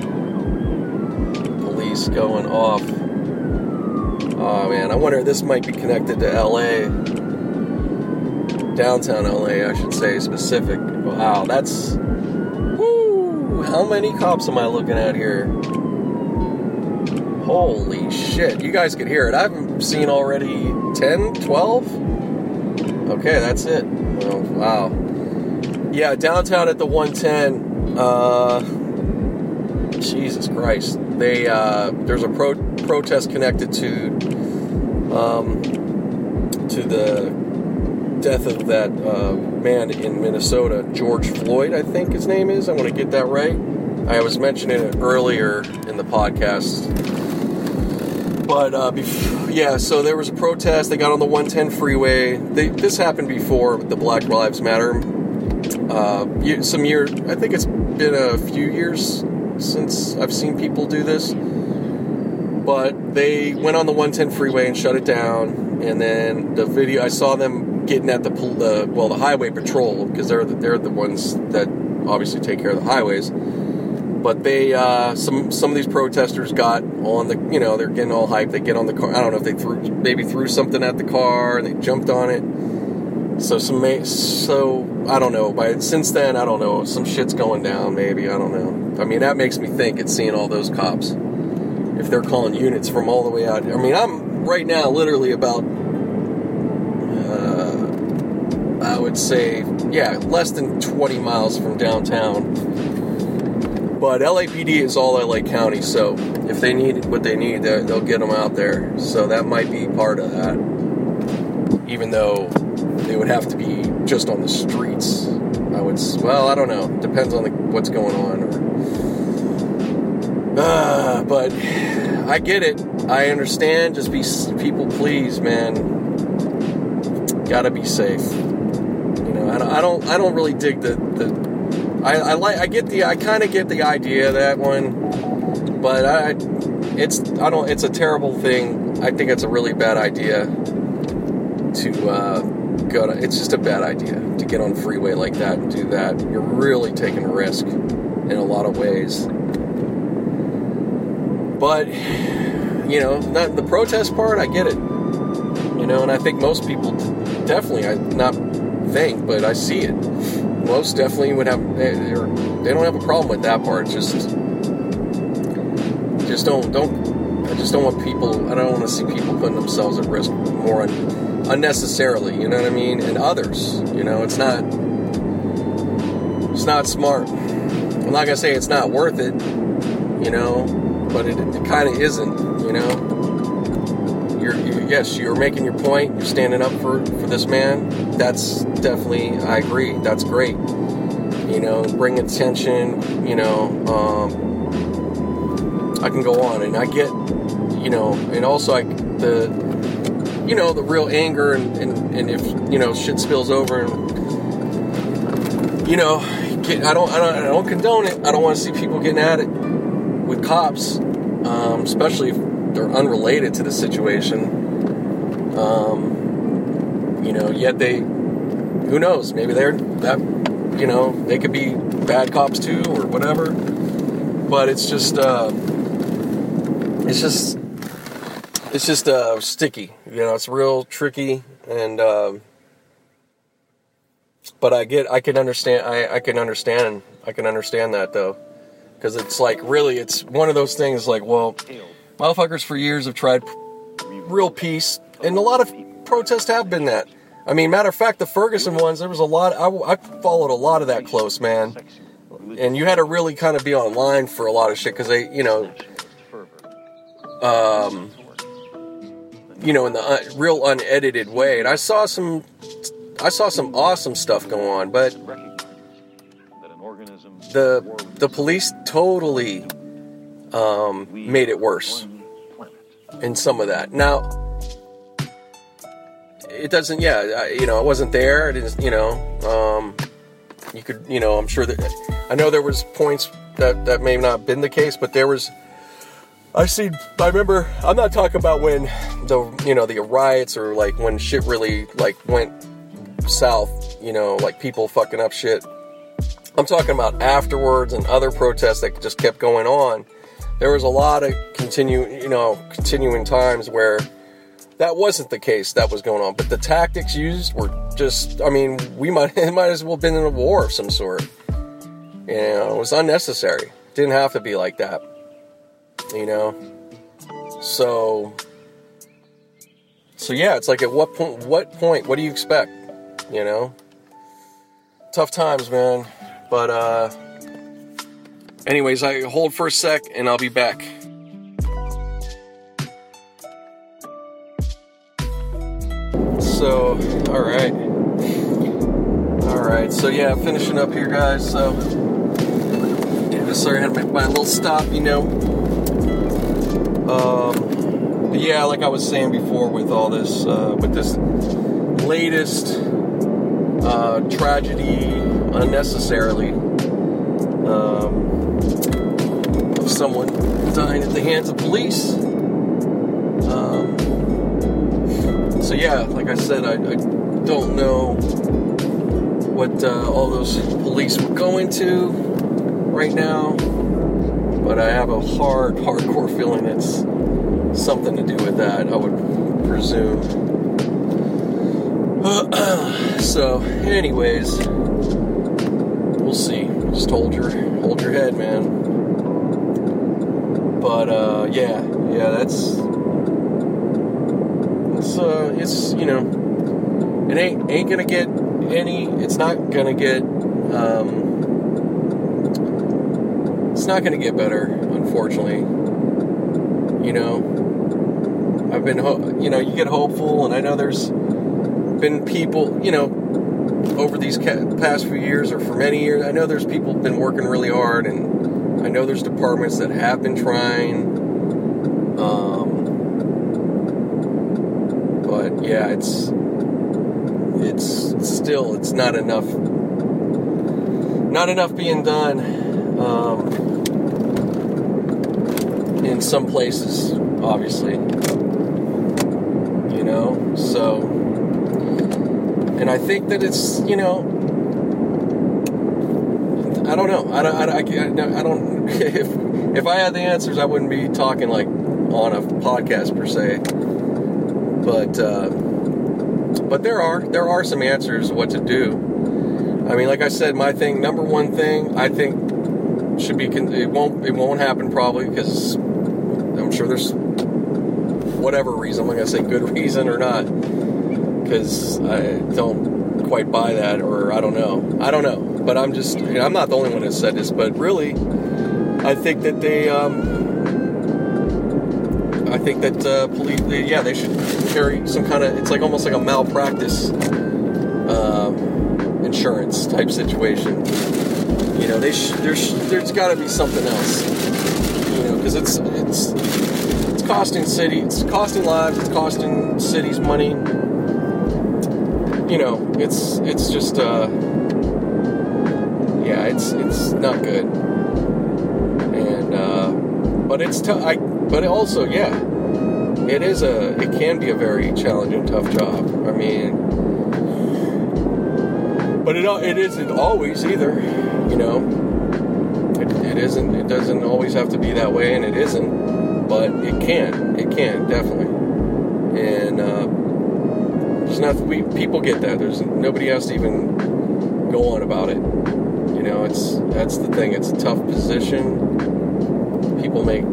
Police going off. Oh man, I wonder if this might be connected to L A. Downtown L A, I should say, specific. Wow, that's... Woo! How many cops am I looking at here? Holy shit, you guys can hear it. I've seen already ten, twelve? Okay, that's it. Oh, wow. Yeah, downtown at the one ten, uh, Jesus Christ. They, uh, there's a pro- protest connected to, um, to the... death of that uh, man in Minnesota, George Floyd, I think his name is. I want to get that right. I was mentioning it earlier in the podcast. But, uh, before, yeah, so there was a protest. They got on the one ten freeway. They, this happened before with the Black Lives Matter. Uh, some year, I think it's been a few years since I've seen people do this. But they went on the one ten freeway and shut it down. And then the video, I saw them getting at the, the well the highway patrol, because they're the, they're the ones that obviously take care of the highways. But they uh, some some of these protesters got on the, you know, they're getting all hyped. They get on the car. I don't know if they threw maybe threw something at the car and they jumped on it. So some so I don't know. By since then I don't know some shit's going down. Maybe I don't know. I mean, that makes me think. It's seeing all those cops, if they're calling units from all the way out. I mean, I'm right now literally about. Uh, I would say, yeah, less than twenty miles from downtown. But L A P D is all L A County, so if they need what they need, they'll get them out there. So that might be part of that. Even though they would have to be just on the streets. I would, well, I don't know. Depends on the, what's going on. Or, uh, but I get it. I understand. Just be people, please, man. Gotta be safe. You know, I don't. I don't really dig the. the I, I like. I get the. I kind of get the idea of that one, but I. It's. I don't. It's a terrible thing. I think it's a really bad idea. To uh, go to. It's just a bad idea to get on a freeway like that and do that. You're really taking a risk in a lot of ways. But you know, that, the protest part, I get it. You know, and I think most people. Definitely, I not think, but I see it. Most definitely would have. They, they don't have a problem with that part. It's just, just don't, don't. I just don't want people. I don't want to see people putting themselves at risk more un, unnecessarily. You know what I mean? And others. You know, it's not. It's not smart. I'm not gonna say it's not worth it. You know, but it, it kind of isn't. You know. You're, you, yes, you're making your point. You're standing up for, for this man. That's definitely, I agree. That's great. You know, bring attention. You know, um, I can go on, and I get, you know, and also I the, you know, the real anger, and, and, and if you know shit spills over, and you know, get, I don't, I don't, I don't condone it. I don't want to see people getting at it with cops, um, especially if they're unrelated to the situation, um, you know, yet they, who knows, maybe they're, that, you know, they could be bad cops too, or whatever, but it's just, uh, it's just, it's just, uh, sticky, you know, it's real tricky, and, um, but I get, I can understand, I, I can understand, I can understand that, though, because it's like, really, it's one of those things, like, well, motherfuckers for years have tried real peace, and a lot of protests have been that. I mean, matter of fact, the Ferguson ones, there was a lot, I, I followed a lot of that close, man. And you had to really kind of be online for a lot of shit, because they, you know, um, you know, in the un, real unedited way. And I saw some, I saw some awesome stuff go on, but the, the police totally... Um, made it worse in some of that. Now, it doesn't, yeah, I, you know, I wasn't there. It is, you know, um, you could, you know, I'm sure that, I know there was points that, that may not have been the case, but there was, I see, I remember, I'm not talking about when the, you know, the riots or like when shit really like went south, you know, like people fucking up shit. I'm talking about afterwards and other protests that just kept going on. There was a lot of continue, you know, continuing times where that wasn't the case that was going on. But the tactics used were just, I mean, we might it might as well have been in a war of some sort. You know, it was unnecessary. It didn't have to be like that. You know? So, so yeah, it's like at what point, what point, what do you expect? You know? Tough times, man. But, uh, anyways, I hold for a sec and I'll be back. So, all right. All right. So, yeah, finishing up here, guys. So, yeah, sorry I had to make my little stop, you know. Um, but yeah, like I was saying before with all this, uh, with this latest uh, tragedy unnecessarily um, of someone dying at the hands of police. Um, so, yeah, like I said, I, I don't know what uh, all those police would go into right now, but I have a hard, hardcore feeling it's something to do with that, I would presume. So, anyways, we'll see. Just hold your, hold your head, man. But, uh, yeah, yeah, that's, that's, uh, it's, you know, it ain't, ain't gonna get any, it's not gonna get, um, it's not gonna get better, unfortunately, you know, I've been, ho- you know, you get hopeful, and I know there's been people, you know, over these ca- past few years, or for many years, I know there's people been working really hard, and I know there's departments that have been trying, um, but, yeah, it's, it's still, it's not enough, not enough being done, um, in some places, obviously, you know, so, and I think that it's, you know, I don't know, I don't, I, I, I don't, if, if I had the answers, I wouldn't be talking, like, on a podcast, per se, but, uh, But there are, there are some answers what to do. I mean, like I said, my thing, number one thing, I think should be, it won't, it won't happen probably because I'm sure there's whatever reason, I'm not going to say good reason or not, because I don't quite buy that, or I don't know. I don't know, but I'm just, I'm not the only one that said this, but really, I think that they, um, I think that uh, police, they, yeah, they should carry some kind of, it's like almost like a malpractice uh, insurance type situation. You know, they sh- there's there's got to be something else. You know, because it's it's it's costing city, it's costing lives, it's costing cities money. You know, it's it's just uh, yeah, it's it's not good. And uh, but it's t- I. But also, yeah, it is a, it can be a very challenging, tough job. I mean, but it it isn't always either, you know, it, it isn't, it doesn't always have to be that way, and it isn't, but it can, it can, definitely, and, uh, there's not, we, people get that, there's, nobody has to even go on about it, you know, it's, that's the thing, it's a tough position, people make,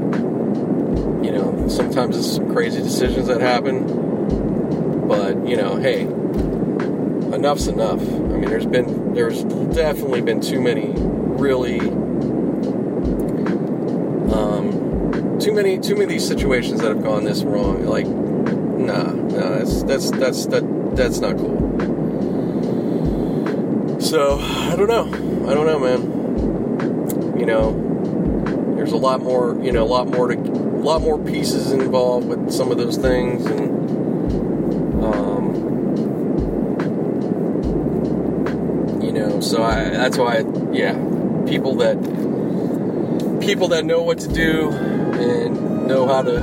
you know, sometimes it's some crazy decisions that happen, but, you know, hey, enough's enough. I mean, there's been, there's definitely been too many really, um, too many, too many of these situations that have gone this wrong, like, nah, nah, that's, that's, that's, that, that's not cool. So, I don't know, I don't know, man, you know, there's a lot more, you know, a lot more to, a lot more pieces involved with some of those things, and um, you know, so I, that's why, I, yeah, people that, people that know what to do, and know how to,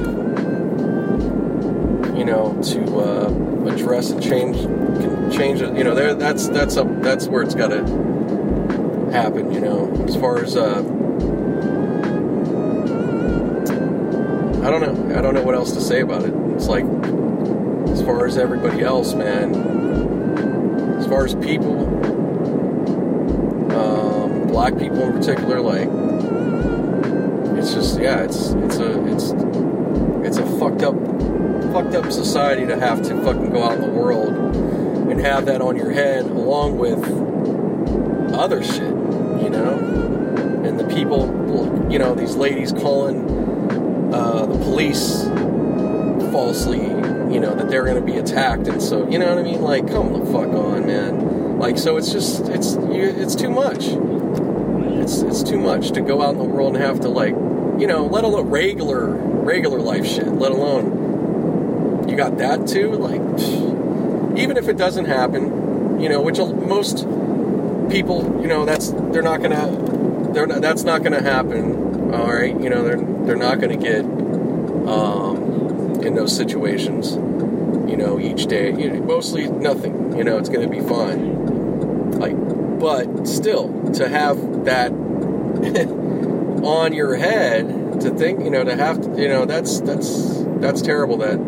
you know, to, uh, address and change, can change it, you know, there, that's, that's, a, that's where it's gotta happen, you know, as far as, uh, I don't know, I don't know what else to say about it. It's like, as far as everybody else, man, as far as people, um, black people in particular, like, it's just, yeah, it's, it's a, it's, it's a fucked up, fucked up society to have to fucking go out in the world and have that on your head along with other shit, you know, and the people, you know, these ladies calling uh, the police falsely, you know, that they're going to be attacked, and so, you know what I mean, like, come the fuck on, man, like, so it's just, it's, it's too much, it's, it's too much to go out in the world and have to, like, you know, let alone regular, regular life shit, let alone, you got that too, like, pfft. Even if it doesn't happen, you know, which most people, you know, that's, they're not gonna, they're not, that's not gonna happen, all right, you know, they're, they're not gonna get, um, in those situations, you know, each day, you know, mostly nothing, you know, it's gonna be fine, like, but still, to have that on your head, to think, you know, to have, to, you know, that's, that's, that's terrible that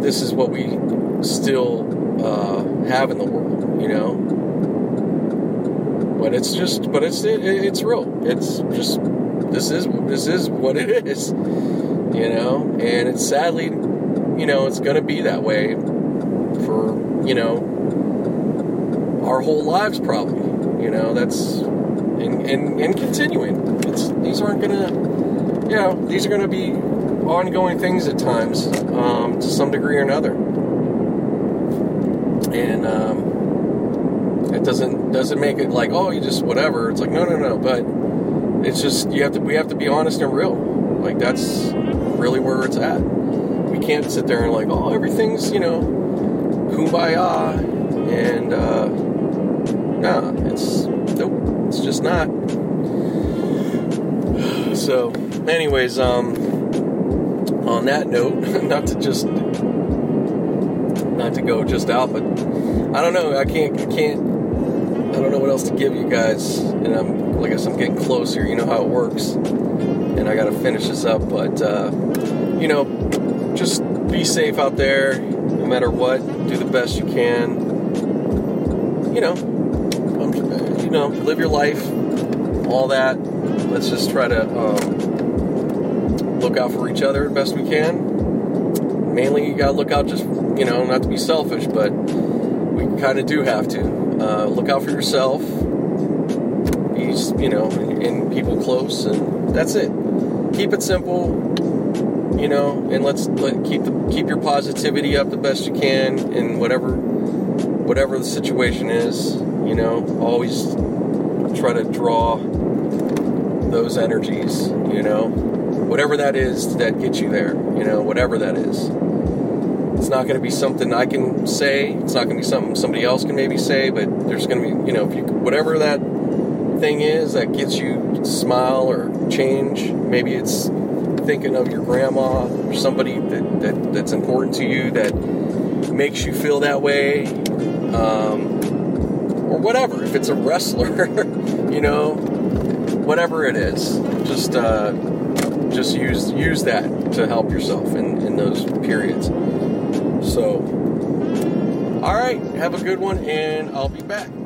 this is what we still uh, have in the world, you know, but it's just, but it's, it, it's real, it's just, this is, this is what it is, you know, and it's sadly, you know, it's gonna be that way for, you know, our whole lives probably, you know, that's, and, and, and continuing, it's, these aren't gonna, you know, these are gonna be ongoing things at times, um, to some degree or another. And um, it doesn't doesn't make it like, oh, you just whatever. It's like, no, no, no. But it's just, you have to, we have to be honest and real. Like, that's really where it's at. We can't sit there and like, oh, everything's, you know, kumbaya. And uh, nah, it's nope. It's just not. So, anyways, um, on that note, not to just. Not to go just out, but I don't know. I can't. I can't. I don't know what else to give you guys. And I'm, like I guess I'm getting closer. You know how it works. And I got to finish this up. But uh, you know, just be safe out there, no matter what. Do the best you can. You know, I'm, you know, live your life. All that. Let's just try to um, look out for each other as best we can. Mainly, you got to look out just. You know, not to be selfish, but we kind of do have to uh, look out for yourself. Be, you know, and, and people close, and that's it. Keep it simple, you know, and let's let, keep the, keep your positivity up the best you can in whatever whatever the situation is. You know, always try to draw those energies. You know, whatever that is that gets you there. You know, whatever that is. It's not going to be something I can say. It's not going to be something somebody else can maybe say, but there's going to be, you know, if you, whatever that thing is that gets you to smile or change, maybe it's thinking of your grandma or somebody that, that that's important to you that makes you feel that way, um, or whatever. If it's a wrestler, you know, whatever it is, just uh, just use use that to help yourself in, in those periods. So, all right, have a good one, and I'll be back.